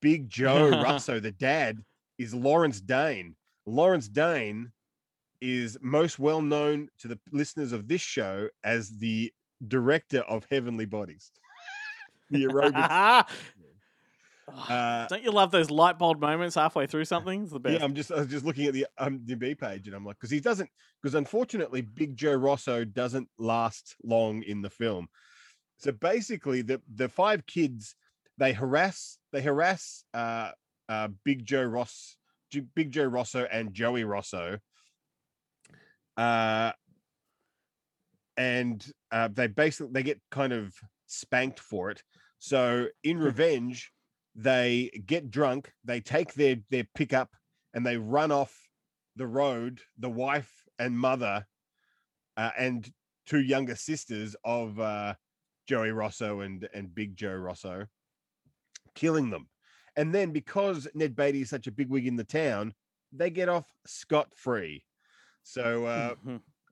Big Joe Russo. The dad is Lawrence Dane. Lawrence Dane is most well known to the listeners of this show as the director of Heavenly Bodies. The aerobics. uh, Don't you love those light bulb moments halfway through something? It's the best. Yeah, I'm just I was just looking at the IMDb page, and I'm like, because he doesn't, because unfortunately, Big Joe Russo doesn't last long in the film. So basically, the the five kids they harass they harass uh, uh, Big Joe Ross, Big Joe Russo, and Joey Russo. Uh, and uh, they basically they get kind of spanked for it. So in revenge, they get drunk, they take their their pickup and they run off the road, the wife and mother uh, and two younger sisters of uh, Joey Russo and, and Big Joe Russo, killing them. And then because Ned Beatty is such a bigwig in the town, they get off scot-free. So uh,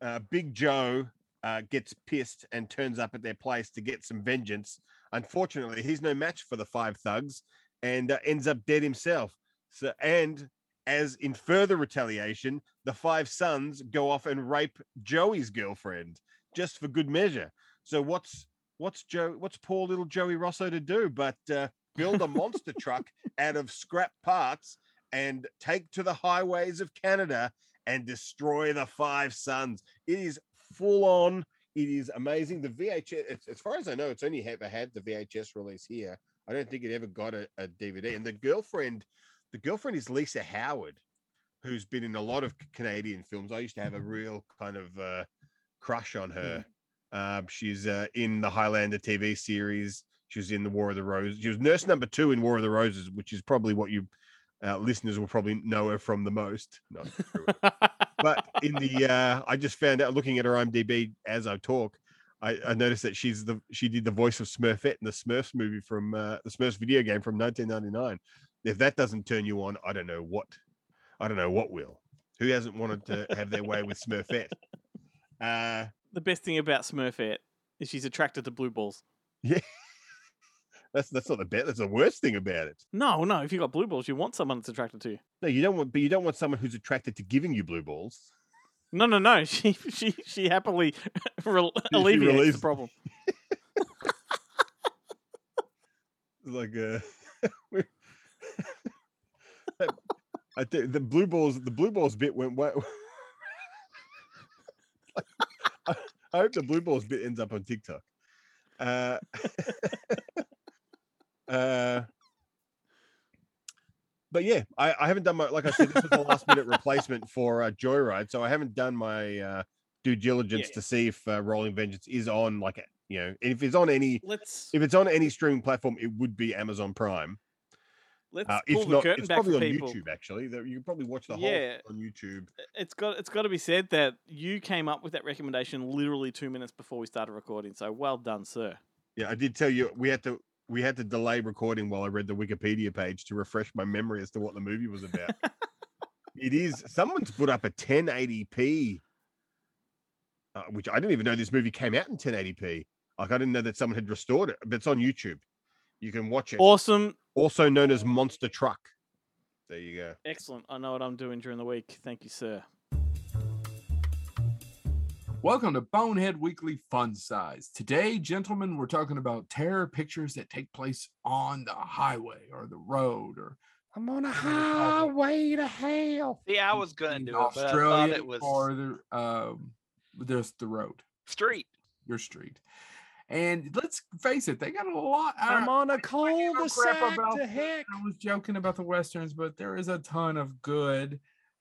uh, Big Joe Uh, gets pissed and turns up at their place to get some vengeance. Unfortunately, he's no match for the five thugs and uh, ends up dead himself. So, and as in further retaliation, the five sons go off and rape Joey's girlfriend just for good measure. So what's what's Joe? What's poor little Joey Russo to do but uh, build a monster truck out of scrap parts and take to the highways of Canada and destroy the five sons? It is full on. It is amazing. The V H S, as far as I know, it's only ever had the V H S release here. I don't think it ever got a, a D V D. And the girlfriend, the girlfriend is Lisa Howard, who's been in a lot of Canadian films. I used to have a real kind of uh, crush on her. Uh, she's uh, in the Highlander T V series. She was in the War of the Roses. She was nurse number two in War of the Roses, which is probably what you uh, listeners will probably know her from the most. No, true. But in the, uh, I just found out looking at her IMDb as I talk, I, I noticed that she's the she did the voice of Smurfette in the Smurfs movie from uh, the Smurfs video game from nineteen ninety-nine. If that doesn't turn you on, I don't know what, I don't know what will. Who hasn't wanted to have their way with Smurfette? Uh, the best thing about Smurfette is she's attracted to blue balls. Yeah, that's that's not the best. That's the worst thing about it. No, no. If you got blue balls, you want someone that's attracted to you. No, you don't want, but you don't want someone who's attracted to giving you blue balls. No, no, no. She, she, she happily re- alleviates she the problem. Like, uh, I think the blue balls, the blue balls bit went way. I hope the blue balls bit ends up on TikTok. Uh, uh. But yeah, I, I haven't done my, like I said, this was the last minute replacement for uh, Joyride. So I haven't done my uh, due diligence yeah. to see if uh, Rolling Vengeance is on, like, you know, if it's on any, let's, if it's on any streaming platform, it would be Amazon Prime. Let's uh, pull if the not, curtain it's back probably on people. YouTube, actually. You can probably watch the whole yeah. on YouTube. It's got, it's got to be said that you came up with that recommendation literally two minutes before we started recording. So well done, sir. Yeah, I did tell you we had to. We had to delay recording while I read the Wikipedia page to refresh my memory as to what the movie was about. It is, someone's put up a ten eighty p, uh, which I didn't even know this movie came out in ten eighty p. Like, I didn't know that someone had restored it, but it's on YouTube. You can watch it. Awesome. Also known as Monster Truck. There you go. Excellent. I know what I'm doing during the week. Thank you, sir. Welcome to Bonehead Weekly Fun Size. Today, gentlemen, we're talking about terror pictures that take place on the highway or the road. Or I'm on a highway to hell. Yeah, I was going to do it, but I thought it was farther, um, just the road. Street. Your street. And let's face it, they got a lot. I'm on a cul-de-sac to heck. I was joking about the Westerns, but there is a ton of good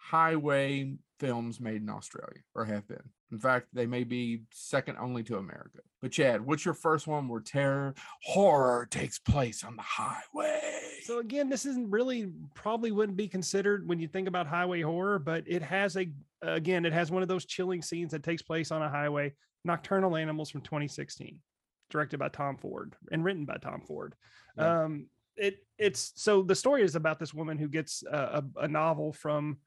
highway films made in Australia, or have been. In fact, they may be second only to America. But Chad, what's your first one where terror horror takes place on the highway? So again, this isn't really, probably wouldn't be considered when you think about highway horror, but it has a, again, it has one of those chilling scenes that takes place on a highway. Nocturnal Animals from twenty sixteen, directed by Tom Ford and written by Tom Ford. Yeah. Um, it it's so the story is about this woman who gets a, a, a novel from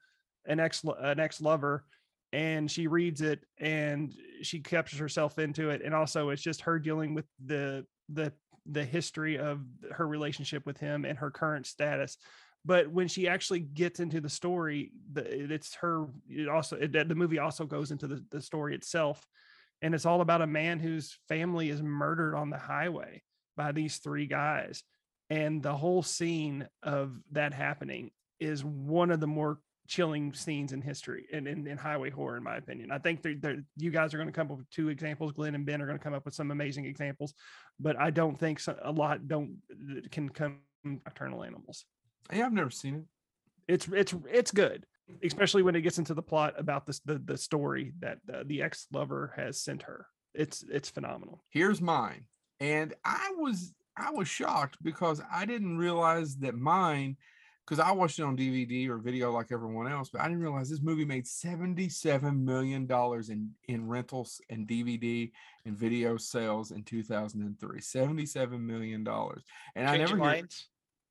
an ex an ex lover, and she reads it and she captures herself into it. And also it's just her dealing with the the the history of her relationship with him and her current status. But when she actually gets into the story, the, it's her. It also it, the movie also goes into the, the story itself, and it's all about a man whose family is murdered on the highway by these three guys. And the whole scene of that happening is one of the more chilling scenes in history and in, in highway horror, in my opinion. I think they're, they're, you guys are going to come up with two examples. Glenn and Ben are going to come up with some amazing examples, but I don't think so, a lot don't can come from Nocturnal Animals. Yeah, I've never seen it. It's it's it's good, especially when it gets into the plot about this the the story that uh, the ex lover has sent her. It's it's phenomenal. Here's mine, and I was. I was shocked because I didn't realize that mine, because I watched it on D V D or video like everyone else, but I didn't realize this movie made seventy-seven million dollars in, in rentals and D V D and video sales in two thousand three. seventy-seven million dollars. And Change I never hear,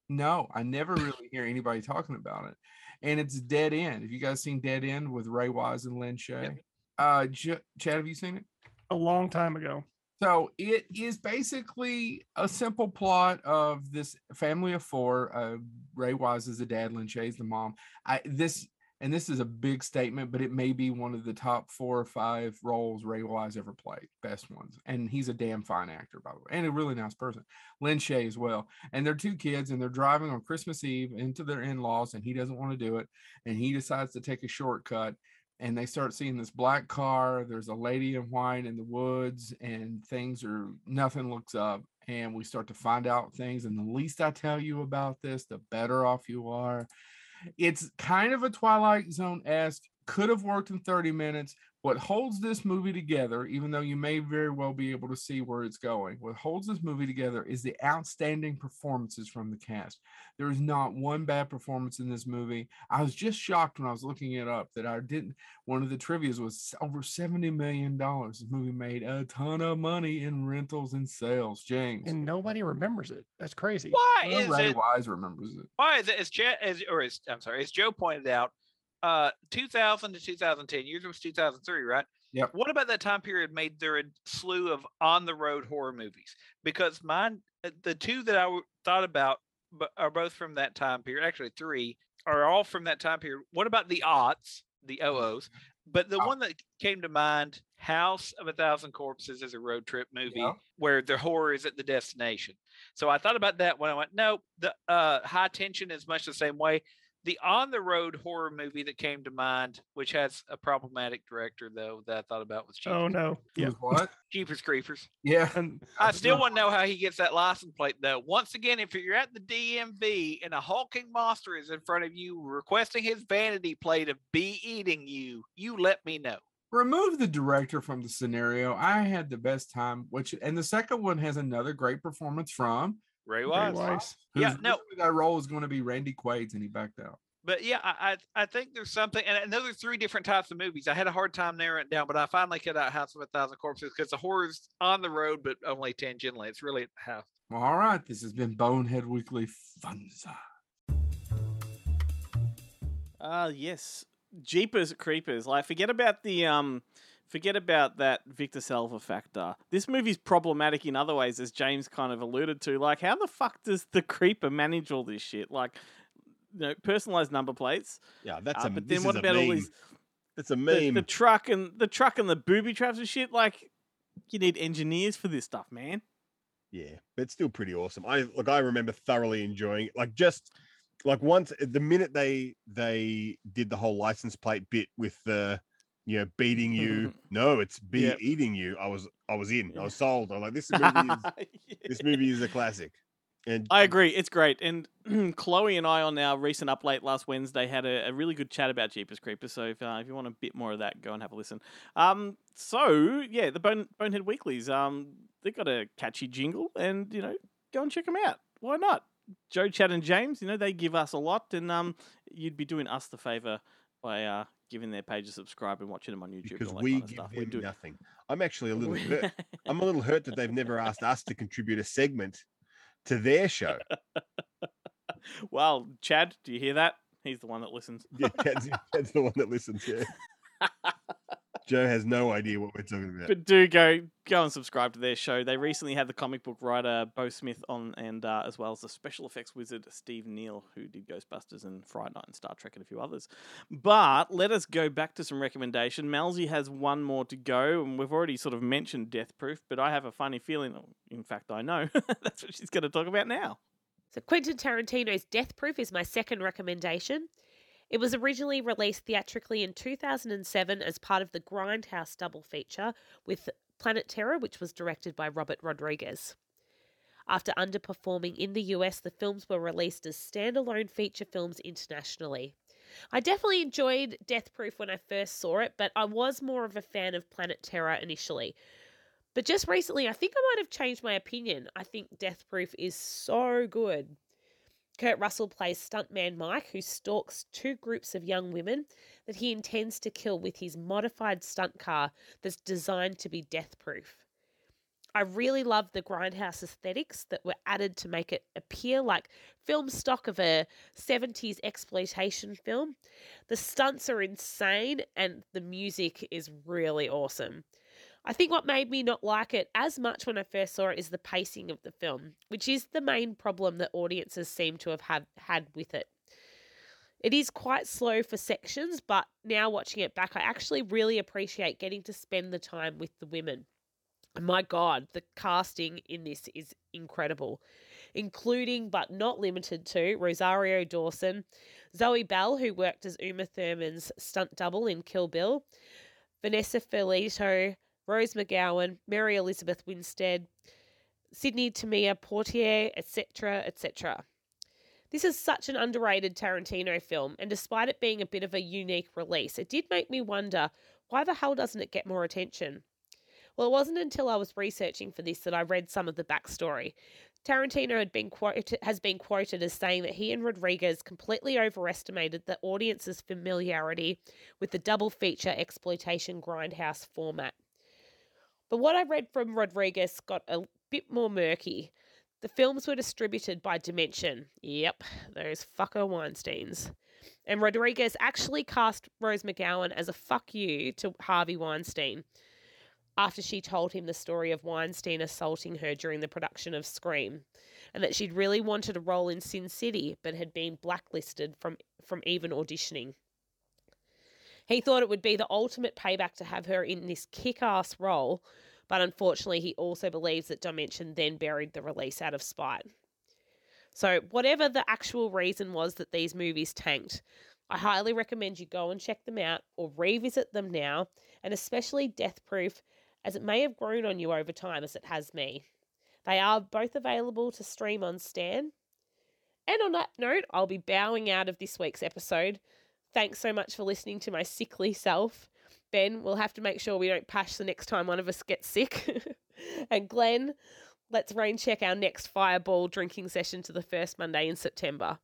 No, I never really hear anybody talking about it. And it's Dead End. Have you guys seen Dead End with Ray Wise and Lin Shaye? Yep. Uh, J- Chad, have you seen it? A long time ago. So it is basically a simple plot of this family of four. Uh, Ray Wise is the dad, Lin Shaye is the mom. I, this and this is a big statement, but it may be one of the top four or five roles Ray Wise ever played, best ones. And he's a damn fine actor, by the way, and a really nice person. Lin Shaye as well. And they're two kids, and they're driving on Christmas Eve into their in-laws, and he doesn't want to do it, and he decides to take a shortcut. And they start seeing this black car. There's a lady in white in the woods, and things are, nothing looks up. And we start to find out things. And the least I tell you about this, the better off you are. It's kind of a Twilight Zone-esque, could have worked in thirty minutes. What holds this movie together, even though you may very well be able to see where it's going, what holds this movie together is the outstanding performances from the cast. There is not one bad performance in this movie. I was just shocked when I was looking it up that I didn't. One of the trivias was over seventy million dollars. This movie made a ton of money in rentals and sales, James. And nobody remembers it. That's crazy. Why well, is Ray it, Wise remembers it. Why is it? As, Ch- as, or as, I'm sorry, as Joe pointed out, Uh, two thousand to two thousand ten, yours was two thousand three, right? Yeah. What about that time period made there a slew of on-the-road horror movies? Because mine, the two that I thought about are both from that time period. Actually, three are all from that time period. What about the Odds, the O Os? But the oh. one that came to mind, House of a Thousand Corpses, is a road trip movie yeah. where the horror is at the destination. So I thought about that when I went, no, the uh, High Tension is much the same way. The on-the-road horror movie that came to mind, which has a problematic director, though, that I thought about was Jeepers. Oh, no. Yeah. What? Jeepers Creepers. Yeah. And I still want to know how he gets that license plate, though. Once again, if you're at the D M V and a hulking monster is in front of you requesting his vanity plate to be eating you, you let me know. Remove the director from the scenario. I had the best time, which, and the second one has another great performance from Ray Wise. Ray Wise. Yeah, no. That role is going to be Randy Quaid's, and he backed out. But yeah, I I think there's something, and those are three different types of movies. I had a hard time narrowing it down, but I finally cut out House of a Thousand Corpses because the horror's on the road, but only tangentially. It's really half. Well, all right, this has been Bonehead Weekly Funza. Ah, uh, yes, Jeepers Creepers. Like, forget about the um. Forget about that Victor Salva factor. This movie's problematic in other ways, as James kind of alluded to. Like, how the fuck does the creeper manage all this shit? Like, you know, personalized number plates. Yeah, that's uh, a. But then what about all these? It's a meme. The, the truck and the truck and the booby traps and shit. Like, you need engineers for this stuff, man. Yeah, but it's still pretty awesome. I look, I remember thoroughly enjoying it. Like, just like once the minute they they did the whole license plate bit with the. You know, beating you. No, it's be yep. eating you. I was, I was in. Yeah. I was sold. I'm like, this movie is, yeah. this movie is a classic. And I agree. It's great. And Chloe and I on our recent up late last Wednesday had a, a really good chat about Jeepers Creepers. So if uh, if you want a bit more of that, go and have a listen. Um, so, yeah, the Bone, Bonehead Weeklies, um, they've got a catchy jingle and, you know, go and check them out. Why not? Joe, Chad and James, you know, they give us a lot. And um, you'd be doing us the favour by... Uh, giving their page a subscribe and watching them on YouTube. Because we give them nothing. I'm actually a little hurt. I'm a little hurt that they've never asked us to contribute a segment to their show. Well, Chad, do you hear that? He's the one that listens. Yeah, Chad's, Chad's the one that listens, yeah. Joe has no idea what we're talking about. But do go go and subscribe to their show. They recently had the comic book writer Bo Smith on, and uh, as well as the special effects wizard Steve Neal, who did Ghostbusters and Friday Night and Star Trek and a few others. But let us go back to some recommendation. Malzy has one more to go, and we've already sort of mentioned Death Proof, but I have a funny feeling, in fact I know, that's what she's going to talk about now. So Quentin Tarantino's Death Proof is my second recommendation. It was originally released theatrically in two thousand seven as part of the Grindhouse double feature with Planet Terror, which was directed by Robert Rodriguez. After underperforming in the U S, the films were released as standalone feature films internationally. I definitely enjoyed Death Proof when I first saw it, but I was more of a fan of Planet Terror initially. But just recently, I think I might have changed my opinion. I think Death Proof is so good. Kurt Russell plays stuntman Mike, who stalks two groups of young women that he intends to kill with his modified stunt car that's designed to be death-proof. I really love the Grindhouse aesthetics that were added to make it appear like film stock of a seventies exploitation film. The stunts are insane and the music is really awesome. I think what made me not like it as much when I first saw it is the pacing of the film, which is the main problem that audiences seem to have had, had with it. It is quite slow for sections, but now watching it back, I actually really appreciate getting to spend the time with the women. And my God, the casting in this is incredible, including but not limited to Rosario Dawson, Zoe Bell, who worked as Uma Thurman's stunt double in Kill Bill, Vanessa Felito, Rose McGowan, Mary Elizabeth Winstead, Sydney Tamia Portier, et cetera, et cetera. This is such an underrated Tarantino film, and despite it being a bit of a unique release, it did make me wonder, why the hell doesn't it get more attention? Well, it wasn't until I was researching for this that I read some of the backstory. Tarantino had been quote, has been quoted as saying that he and Rodriguez completely overestimated the audience's familiarity with the double feature exploitation Grindhouse format. But what I read from Rodriguez got a bit more murky. The films were distributed by Dimension. Yep, those fucker Weinsteins. And Rodriguez actually cast Rose McGowan as a fuck you to Harvey Weinstein after she told him the story of Weinstein assaulting her during the production of Scream and that she'd really wanted a role in Sin City but had been blacklisted from, from even auditioning. He thought it would be the ultimate payback to have her in this kick-ass role, but unfortunately he also believes that Dimension then buried the release out of spite. So whatever the actual reason was that these movies tanked, I highly recommend you go and check them out or revisit them now, and especially Death Proof, as it may have grown on you over time as it has me. They are both available to stream on Stan. And on that note, I'll be bowing out of this week's episode. Thanks so much for listening to my sickly self. Ben, we'll have to make sure we don't pash the next time one of us gets sick. And Glenn, let's rain check our next fireball drinking session to the first Monday in September.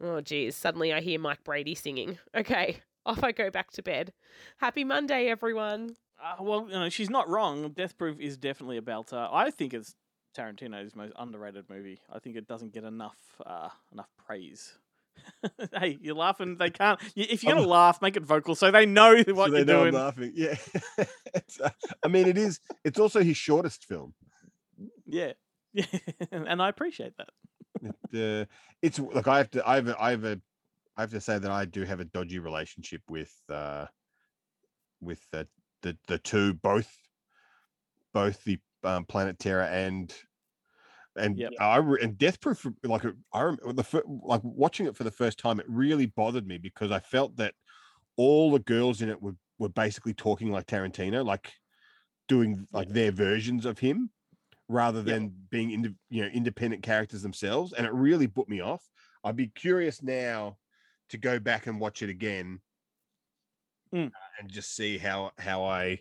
Oh, geez, suddenly I hear Mike Brady singing. Okay, off I go back to bed. Happy Monday, everyone. Uh, well, you know, she's not wrong. Death Proof is definitely a belter. I think it's Tarantino's most underrated movie. I think it doesn't get enough uh, enough praise. Hey, you're laughing. They can't. If you're gonna I'm, laugh, make it vocal so they know what so they you're know doing. I'm laughing. Yeah. uh, I mean, it is. It's also his shortest film. Yeah. Yeah. And I appreciate that. It, uh, it's look. I have to. I have. A, I have a. I have to say that I do have a dodgy relationship with. Uh, with the the, the two both. Both the um, Planet Terror and. And yep. I and Death Proof, like I remember the like watching it for the first time, it really bothered me because I felt that all the girls in it were, were basically talking like Tarantino, like doing like their versions of him, rather than yeah. being ind- you know independent characters themselves, and it really put me off. I'd be curious now to go back and watch it again mm. uh, and just see how how I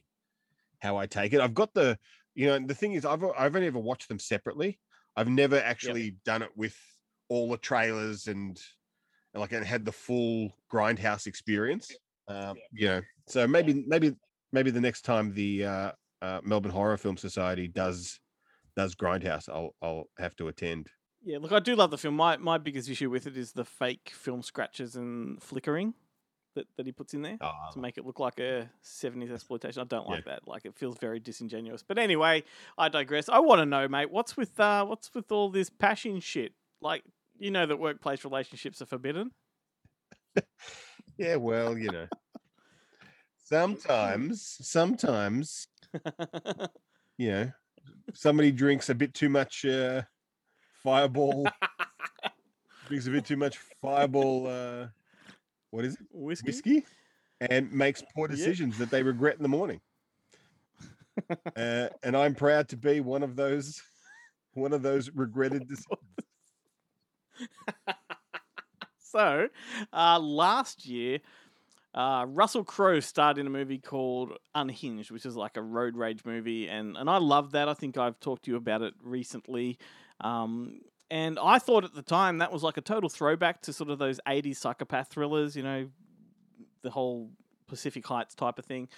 how I take it. I've got the you know the thing is I've I've only ever watched them separately. I've never actually yeah. done it with all the trailers and, and like and had the full Grindhouse experience. Um, yeah. You know, so maybe yeah. maybe maybe the next time the uh, uh, Melbourne Horror Film Society does does Grindhouse, I'll I'll have to attend. Yeah, look, I do love the film. My my biggest issue with it is the fake film scratches and flickering that, that he puts in there oh, to make it look like a seventies exploitation. I don't like yeah. that. Like, it feels very disingenuous. But anyway, I digress. I want to know, mate, what's with uh, what's with all this passion shit? Like, you know that workplace relationships are forbidden. Yeah, well, you know, sometimes, sometimes, you know, somebody drinks a bit too much uh, fireball, drinks a bit too much fireball, uh, what is it? Whiskey? Whiskey, and makes poor decisions yeah. that they regret in the morning. Uh, and I'm proud to be one of those, one of those regretted decisions. So, uh, last year, uh, Russell Crowe starred in a movie called Unhinged, which is like a road rage movie, and and I love that. I think I've talked to you about it recently, um, and I thought at the time that was like a total throwback to sort of those eighties psychopath thrillers, you know, the whole Pacific Heights type of thing.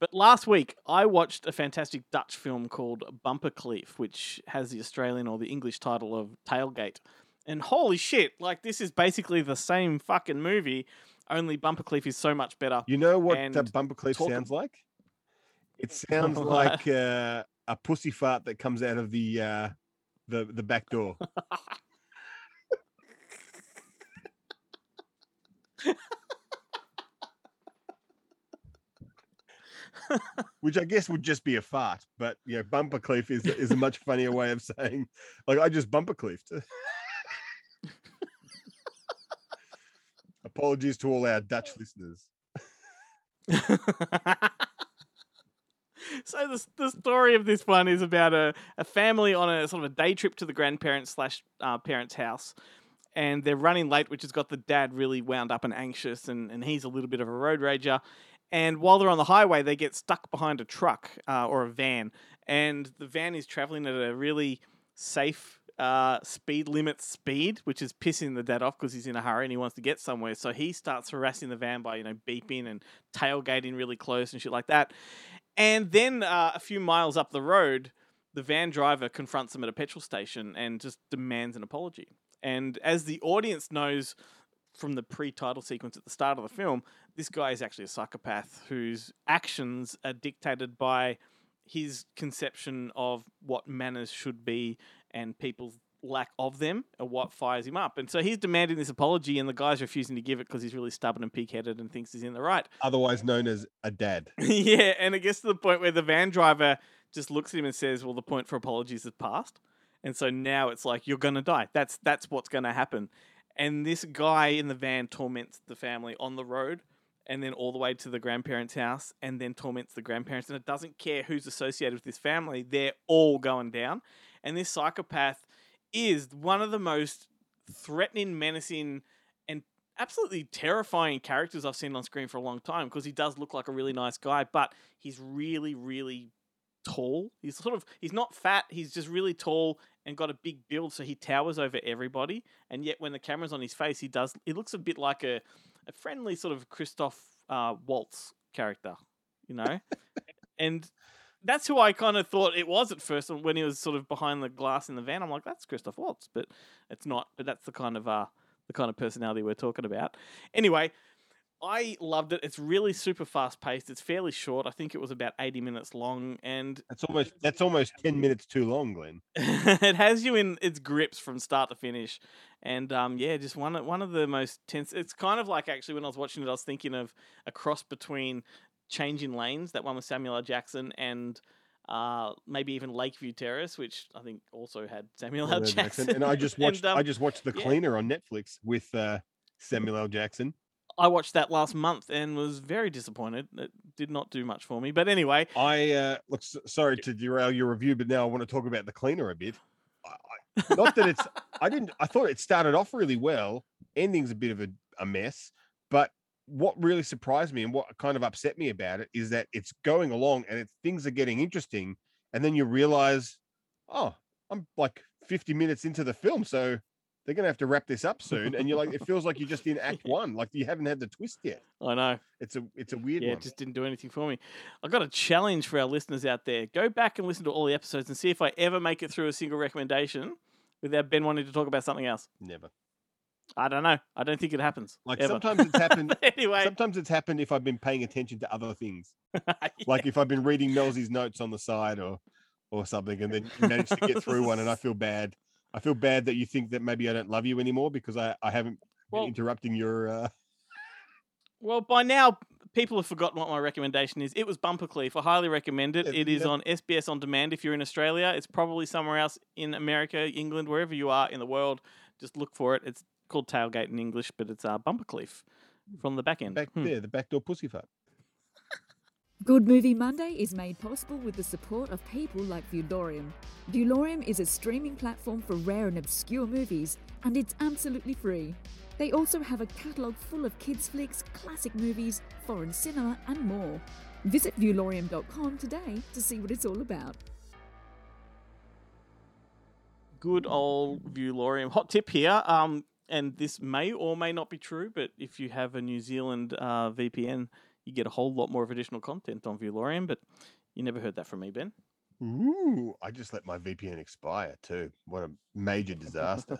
But last week, I watched a fantastic Dutch film called Bumperclief, which has the Australian or the English title of Tailgate. And holy shit, like, this is basically the same fucking movie, only Bumperclief is so much better. You know what and that Bumperclief talk- sounds like? It sounds like uh, a pussy fart that comes out of the uh, the, the back door. Which I guess would just be a fart, but, you know, Bumperclief is, is a much funnier way of saying, like, I just Bumpercliefed. Apologies to all our Dutch listeners. So the the story of this one is about a, a family on a sort of a day trip to the grandparents slash uh, parents' house, and they're running late, which has got the dad really wound up and anxious, and, and he's a little bit of a road rager. And while they're on the highway, they get stuck behind a truck uh, or a van, and the van is traveling at a really safe Uh, speed limit speed, which is pissing the dad off because he's in a hurry and he wants to get somewhere. So he starts harassing the van by, you know, beeping and tailgating really close and shit like that. And then uh, a few miles up the road, the van driver confronts him at a petrol station and just demands an apology. And as the audience knows from the pre-title sequence at the start of the film, this guy is actually a psychopath whose actions are dictated by his conception of what manners should be and people's lack of them or what fires him up. And so he's demanding this apology and the guy's refusing to give it because he's really stubborn and pig-headed and thinks he's in the right. Otherwise known as a dad. Yeah, and it gets to the point where the van driver just looks at him and says, well, the point for apologies is past. And so now it's like, you're going to die. That's that's what's going to happen. And this guy in the van torments the family on the road and then all the way to the grandparents' house and then torments the grandparents. And it doesn't care who's associated with this family. They're all going down. And this psychopath is one of the most threatening, menacing, and absolutely terrifying characters I've seen on screen for a long time because he does look like a really nice guy, but he's really, really tall. He's sort of, he's not fat. He's just really tall and got a big build, so he towers over everybody. And yet when the camera's on his face, he does, he looks a bit like a, a friendly sort of Christoph uh, Waltz character, you know? And that's who I kind of thought it was at first when he was sort of behind the glass in the van. I'm like, that's Christoph Waltz, but it's not. But that's the kind of uh, the kind of personality we're talking about. Anyway, I loved it. It's really super fast paced. It's fairly short. I think it was about eighty minutes long, and that's almost that's almost ten minutes too long, Glenn. It has you in its grips from start to finish, and um, yeah, just one one of the most tense. It's kind of like actually when I was watching it, I was thinking of a cross between Changing Lanes, that one with Samuel L. Jackson, and uh, maybe even Lakeview Terrace, which I think also had Samuel L. Jackson. And I just watched, and, um, I just watched The Cleaner yeah. on Netflix with uh, Samuel L. Jackson. I watched that last month and was very disappointed. It did not do much for me. But anyway, I uh, look sorry to derail your review, but now I want to talk about The Cleaner a bit. I, I, not that it's, I didn't. I thought it started off really well. Ending's a bit of a, a mess, but what really surprised me and what kind of upset me about it is that it's going along and it, things are getting interesting, and then you realize, oh, I'm like fifty minutes into the film, so they're going to have to wrap this up soon. And you're like, it feels like you're just in act one. Like you haven't had the twist yet. I know. It's a, it's a weird yeah, one. Yeah, it just didn't do anything for me. I've got a challenge for our listeners out there. Go back and listen to all the episodes and see if I ever make it through a single recommendation without Ben wanting to talk about something else. Never. I don't know. I don't think it happens. Like ever. sometimes it's happened. Anyway, sometimes it's happened if I've been paying attention to other things. Yeah. Like if I've been reading Melzi's notes on the side or, or something, and then you manage to get through one and I feel bad. I feel bad that you think that maybe I don't love you anymore because I, I haven't been well, interrupting your... Uh... Well, by now, people have forgotten what my recommendation is. It was Bumpercleef. I highly recommend it. It is on S B S On Demand if you're in Australia. It's probably somewhere else in America, England, wherever you are in the world. Just look for it. It's called Tailgate in English, but it's uh, Bumpercleef from the back end. Back hmm. there, the backdoor pussy fuck. Good Movie Monday is made possible with the support of people like Viewlorium. Viewlorium is a streaming platform for rare and obscure movies, and it's absolutely free. They also have a catalogue full of kids' flicks, classic movies, foreign cinema, and more. Visit Viewlorium dot com today to see what it's all about. Good old Viewlorium. Hot tip here, um, and this may or may not be true, but if you have a New Zealand uh, V P N, you get a whole lot more of additional content on Viewlorium, but you never heard that from me, Ben. Ooh, I just let my V P N expire too. What a major disaster.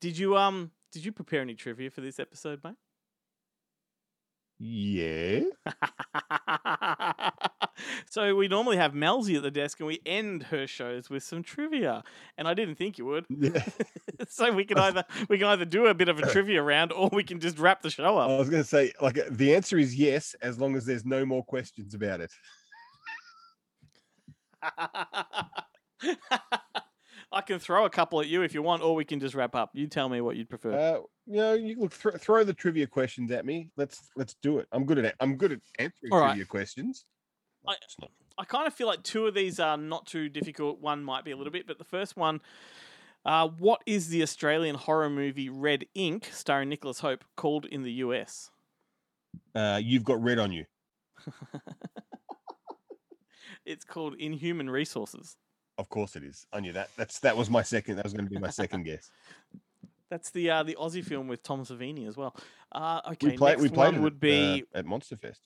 Did you um? Did you prepare any trivia for this episode, mate? Yeah. So we normally have Melzie at the desk and we end her shows with some trivia. And I didn't think you would. Yeah. So we can either we can either do a bit of a trivia round or we can just wrap the show up. I was going to say, like, the answer is yes, as long as there's no more questions about it. I can throw a couple at you if you want, or we can just wrap up. You tell me what you'd prefer. Uh, you know, you look th- throw the trivia questions at me. Let's let's do it. I'm good at it. I'm good at answering All right. trivia questions. I, I kind of feel like two of these are not too difficult. One might be a little bit, but the first one, uh, what is the Australian horror movie Red Ink, starring Nicholas Hope, called in the U S? Uh, you've got red on you. It's called Inhuman Resources. Of course it is. I knew that. That's that was my second. That was going to be my second guess. That's the uh, the Aussie film with Tom Savini as well. Uh, okay, we, play, next we played one it would at, be uh, at Monster Fest.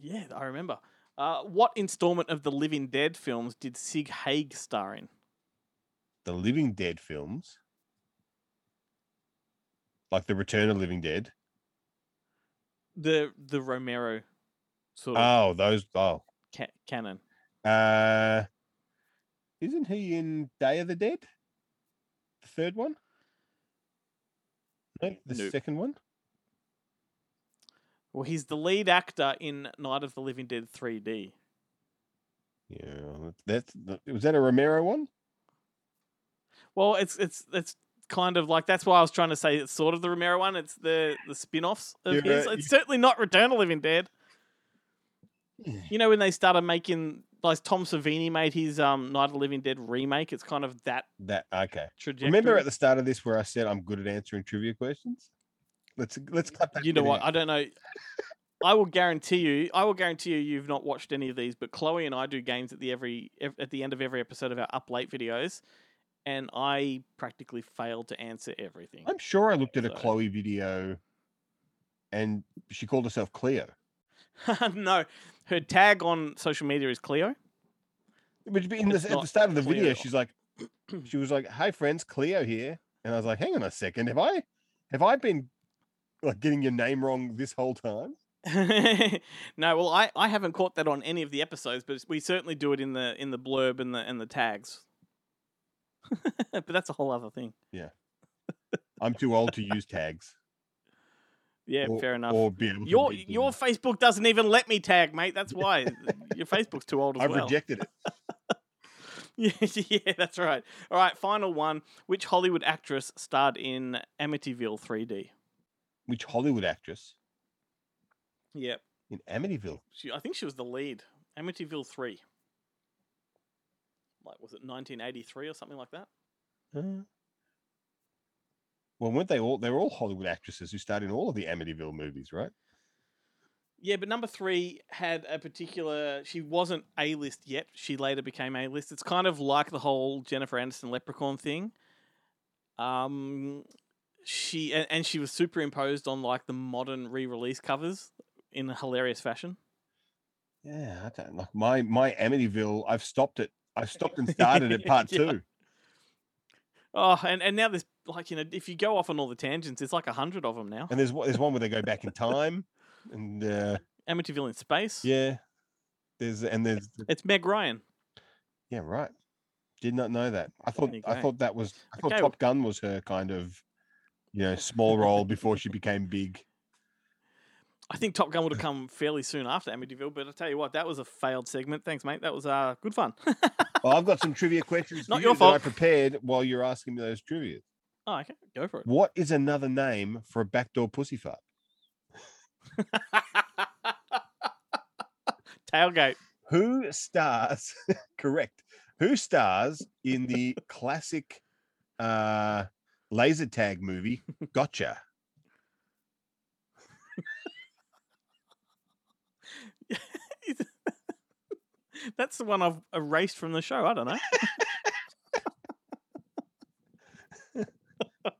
Yeah, I remember. Uh, what installment of the Living Dead films did Sig Haig star in? The Living Dead films, like the Return of Living Dead. The the Romero. Sort of oh, those oh ca- canon. Uh. Isn't he in Day of the Dead? The third one? No, the nope. second one? Well, he's the lead actor in Night of the Living Dead three D. Yeah, that's was that a Romero one? Well, it's it's it's kind of like that's why I was trying to say it's sort of the Romero one. It's the the spin-offs of yeah, his. It's yeah. certainly not Return of Living Dead. You know when they started making. Like Tom Savini made his um, Night of the Living Dead remake. It's kind of that. That okay. Trajectory. Remember at the start of this where I said I'm good at answering trivia questions. Let's let's cut that. You know what? Out. I don't know. I will guarantee you. I will guarantee you. You've not watched any of these, but Chloe and I do games at the every at the end of every episode of our Up Late videos, and I practically failed to answer everything. I'm sure I looked at so. a Chloe video, and she called herself Cleo. No. Her tag on social media is Cleo. Which in the, at the start of the Cleo. video, she's like, she was like, "Hey friends, Cleo here," and I was like, "Hang on a second, have I, have I been like getting your name wrong this whole time?" No, well, I, I haven't caught that on any of the episodes, but we certainly do it in the in the blurb and the and the tags. But that's a whole other thing. Yeah, I'm too old to use tags. Yeah, or, fair enough. Or be able to your be your Facebook doesn't even let me tag, mate. That's why. Your Facebook's too old as I've well. I've rejected it. yeah, yeah, that's right. All right, final one. Which Hollywood actress starred in Amityville three D? which Hollywood actress? Yep. In Amityville. She, I think she was the lead. Amityville three. Like, was it nineteen eighty-three or something like that? Uh, well, weren't they all? They were all Hollywood actresses who starred in all of the Amityville movies, right? Yeah, but number three had a particular... She wasn't A-list yet. She later became A-list. It's kind of like the whole Jennifer Aniston Leprechaun thing. Um, she and, and she was superimposed on like the modern re-release covers in a hilarious fashion. Yeah, I don't like my my Amityville. I've stopped it. I've stopped and started at part yeah. two. Oh, and, and now there's like you know if you go off on all the tangents, there's like a hundred of them now. And there's there's one where they go back in time and uh, Amityville in space. Yeah, there's and there's it's Meg Ryan. Yeah, right. Did not know that. I thought I thought that was I thought okay. Top Gun was her kind of, you know, small role before she became big. I think Top Gun would have come fairly soon after Amityville, but I tell you what, that was a failed segment. Thanks, mate. That was uh good fun. Well, I've got some trivia questions. Not for your you fault. That I prepared while you're asking me those trivia. Oh, okay, go for it. What is another name for a backdoor pussy fart? Tailgate. Who stars? Correct. Who stars in the classic uh, laser tag movie, Gotcha? That's the one I've erased from the show. I don't know.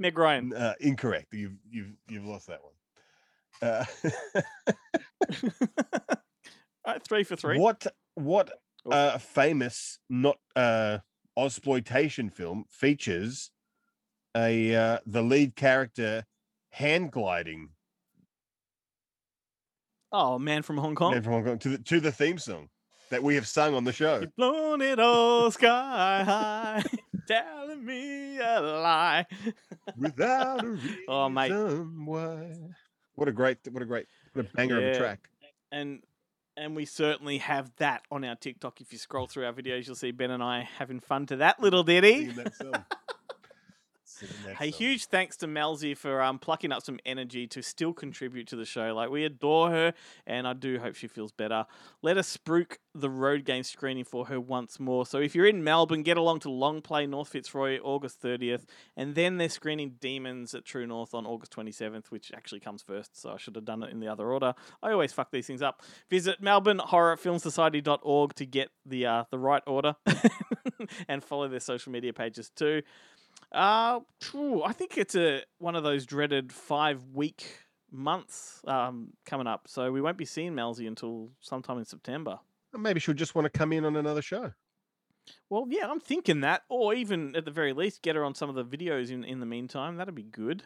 Meg Ryan. Uh, incorrect. You've, you've, you've lost that one. Uh... All right, three for three. What? What? A uh, famous not uh, Ozploitation film features a uh, the lead character hand gliding. Oh, Man from Hong Kong! Man from Hong Kong to the to the theme song that we have sung on the show. You've blown it all sky high, telling me a lie without a reason oh, mate. Why. What a great! What a great! What a banger yeah. of a track! And. And we certainly have that on our TikTok. If you scroll through our videos, you'll see Ben and I having fun to that little ditty. Hey, huge thanks to Malzie for um, plucking up some energy to still contribute to the show. Like, we adore her, and I do hope she feels better. Let us spruik the road game screening for her once more. So if you're in Melbourne, get along to Long Play, North Fitzroy, August thirtieth, and then they're screening Demons at True North on August twenty-seventh, which actually comes first, so I should have done it in the other order. I always fuck these things up. Visit melbourne horror film society dot org to get the uh, the right order and follow their social media pages too. Uh, true. I think it's a one of those dreaded five-week months um, coming up, so we won't be seeing Malzie until sometime in September. Maybe she'll just want to come in on another show. Well, yeah, I'm thinking that, or even at the very least, get her on some of the videos in, in the meantime. That'd be good.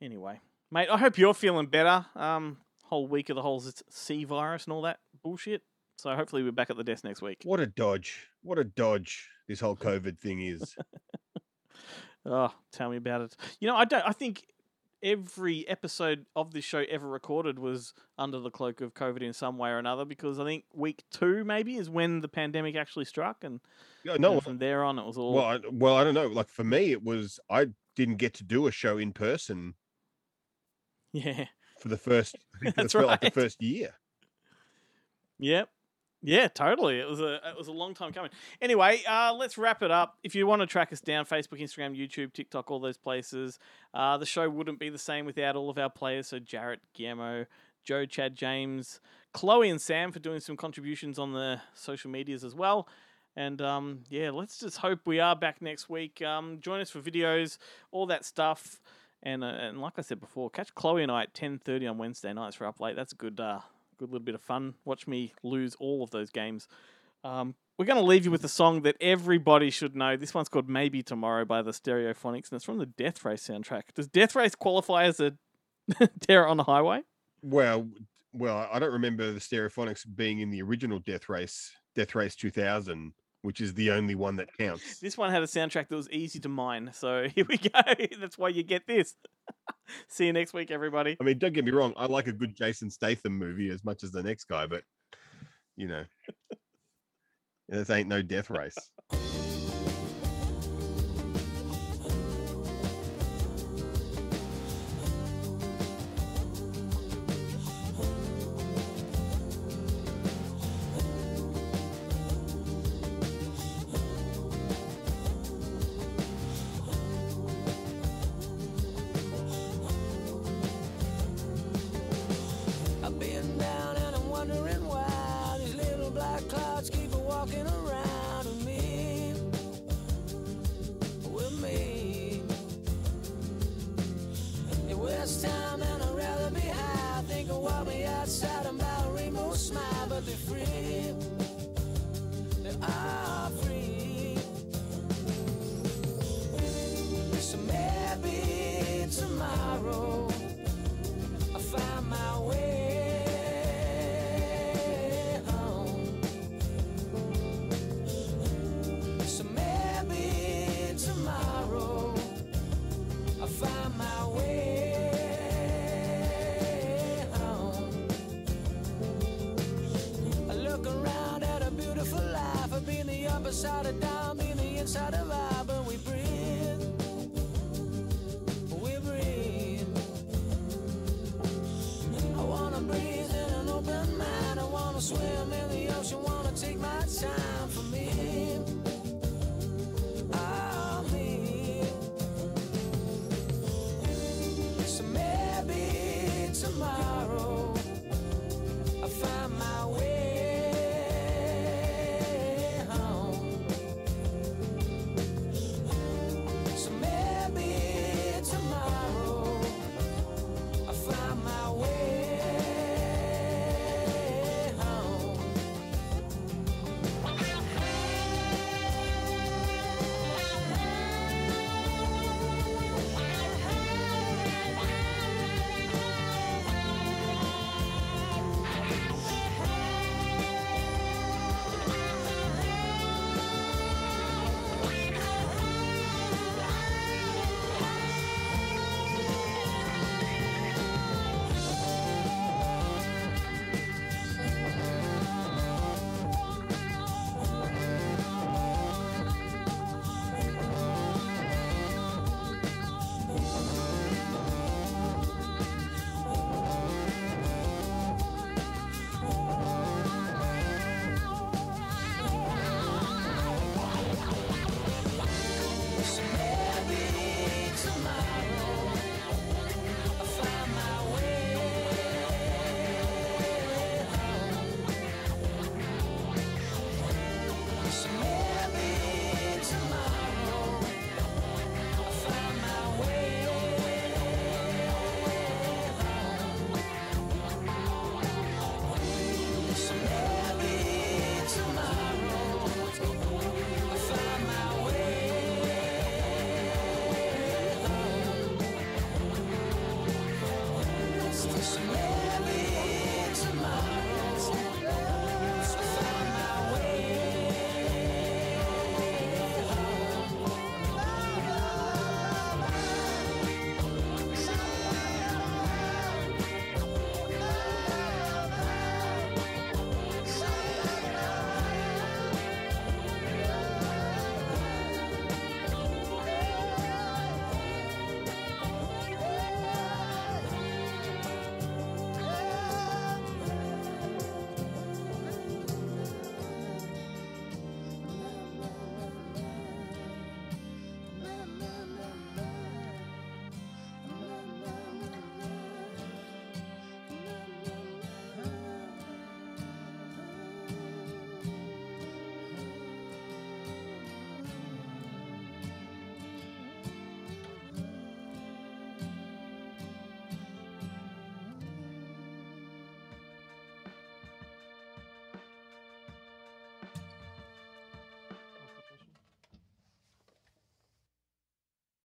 Anyway, mate, I hope you're feeling better. Um, whole week of the whole C virus and all that bullshit. So hopefully we're back at the desk next week. What a dodge! What a dodge! This whole COVID thing is. Oh, tell me about it. You know, I don't. I think every episode of this show ever recorded was under the cloak of COVID in some way or another, because I think week two maybe is when the pandemic actually struck, and no, no and from there on it was all. Well, I, well, I don't know. Like for me, it was I didn't get to do a show in person. Yeah. For the first, I think that's it felt right. Like the first year. Yep. Yeah, totally. It was a it was a long time coming. Anyway, uh, let's wrap it up. If you want to track us down, Facebook, Instagram, YouTube, TikTok, all those places. Uh, the show wouldn't be the same without all of our players. So Jarrett, Guillermo, Joe, Chad, James, Chloe, and Sam for doing some contributions on the social medias as well. And um, yeah, let's just hope we are back next week. Um, join us for videos, all that stuff. And uh, and like I said before, catch Chloe and I at ten thirty on Wednesday nights for Up Late. That's a good. Uh, Good little bit of fun. Watch me lose all of those games. Um, we're going to leave you with a song that everybody should know. This one's called Maybe Tomorrow by the Stereophonics, and it's from the Death Race soundtrack. Does Death Race qualify as a terror on the highway? Well, well, I don't remember the Stereophonics being in the original Death Race, Death Race two thousand, which is the only one that counts. This one had a soundtrack that was easy to mine, so here we go. That's why you get this. See you next week, everybody. I mean, don't get me wrong. I like a good Jason Statham movie as much as the next guy, but, you know, this ain't no Death Race. free. They are free. So maybe tomorrow I'll find my way home. So maybe tomorrow I'll find my way. Being the upside of down, being the inside of out, but we breathe, we breathe. I wanna breathe in an open mind, I wanna swim in the ocean, wanna take my time for me, oh me. So maybe tomorrow I'll find my way. We'll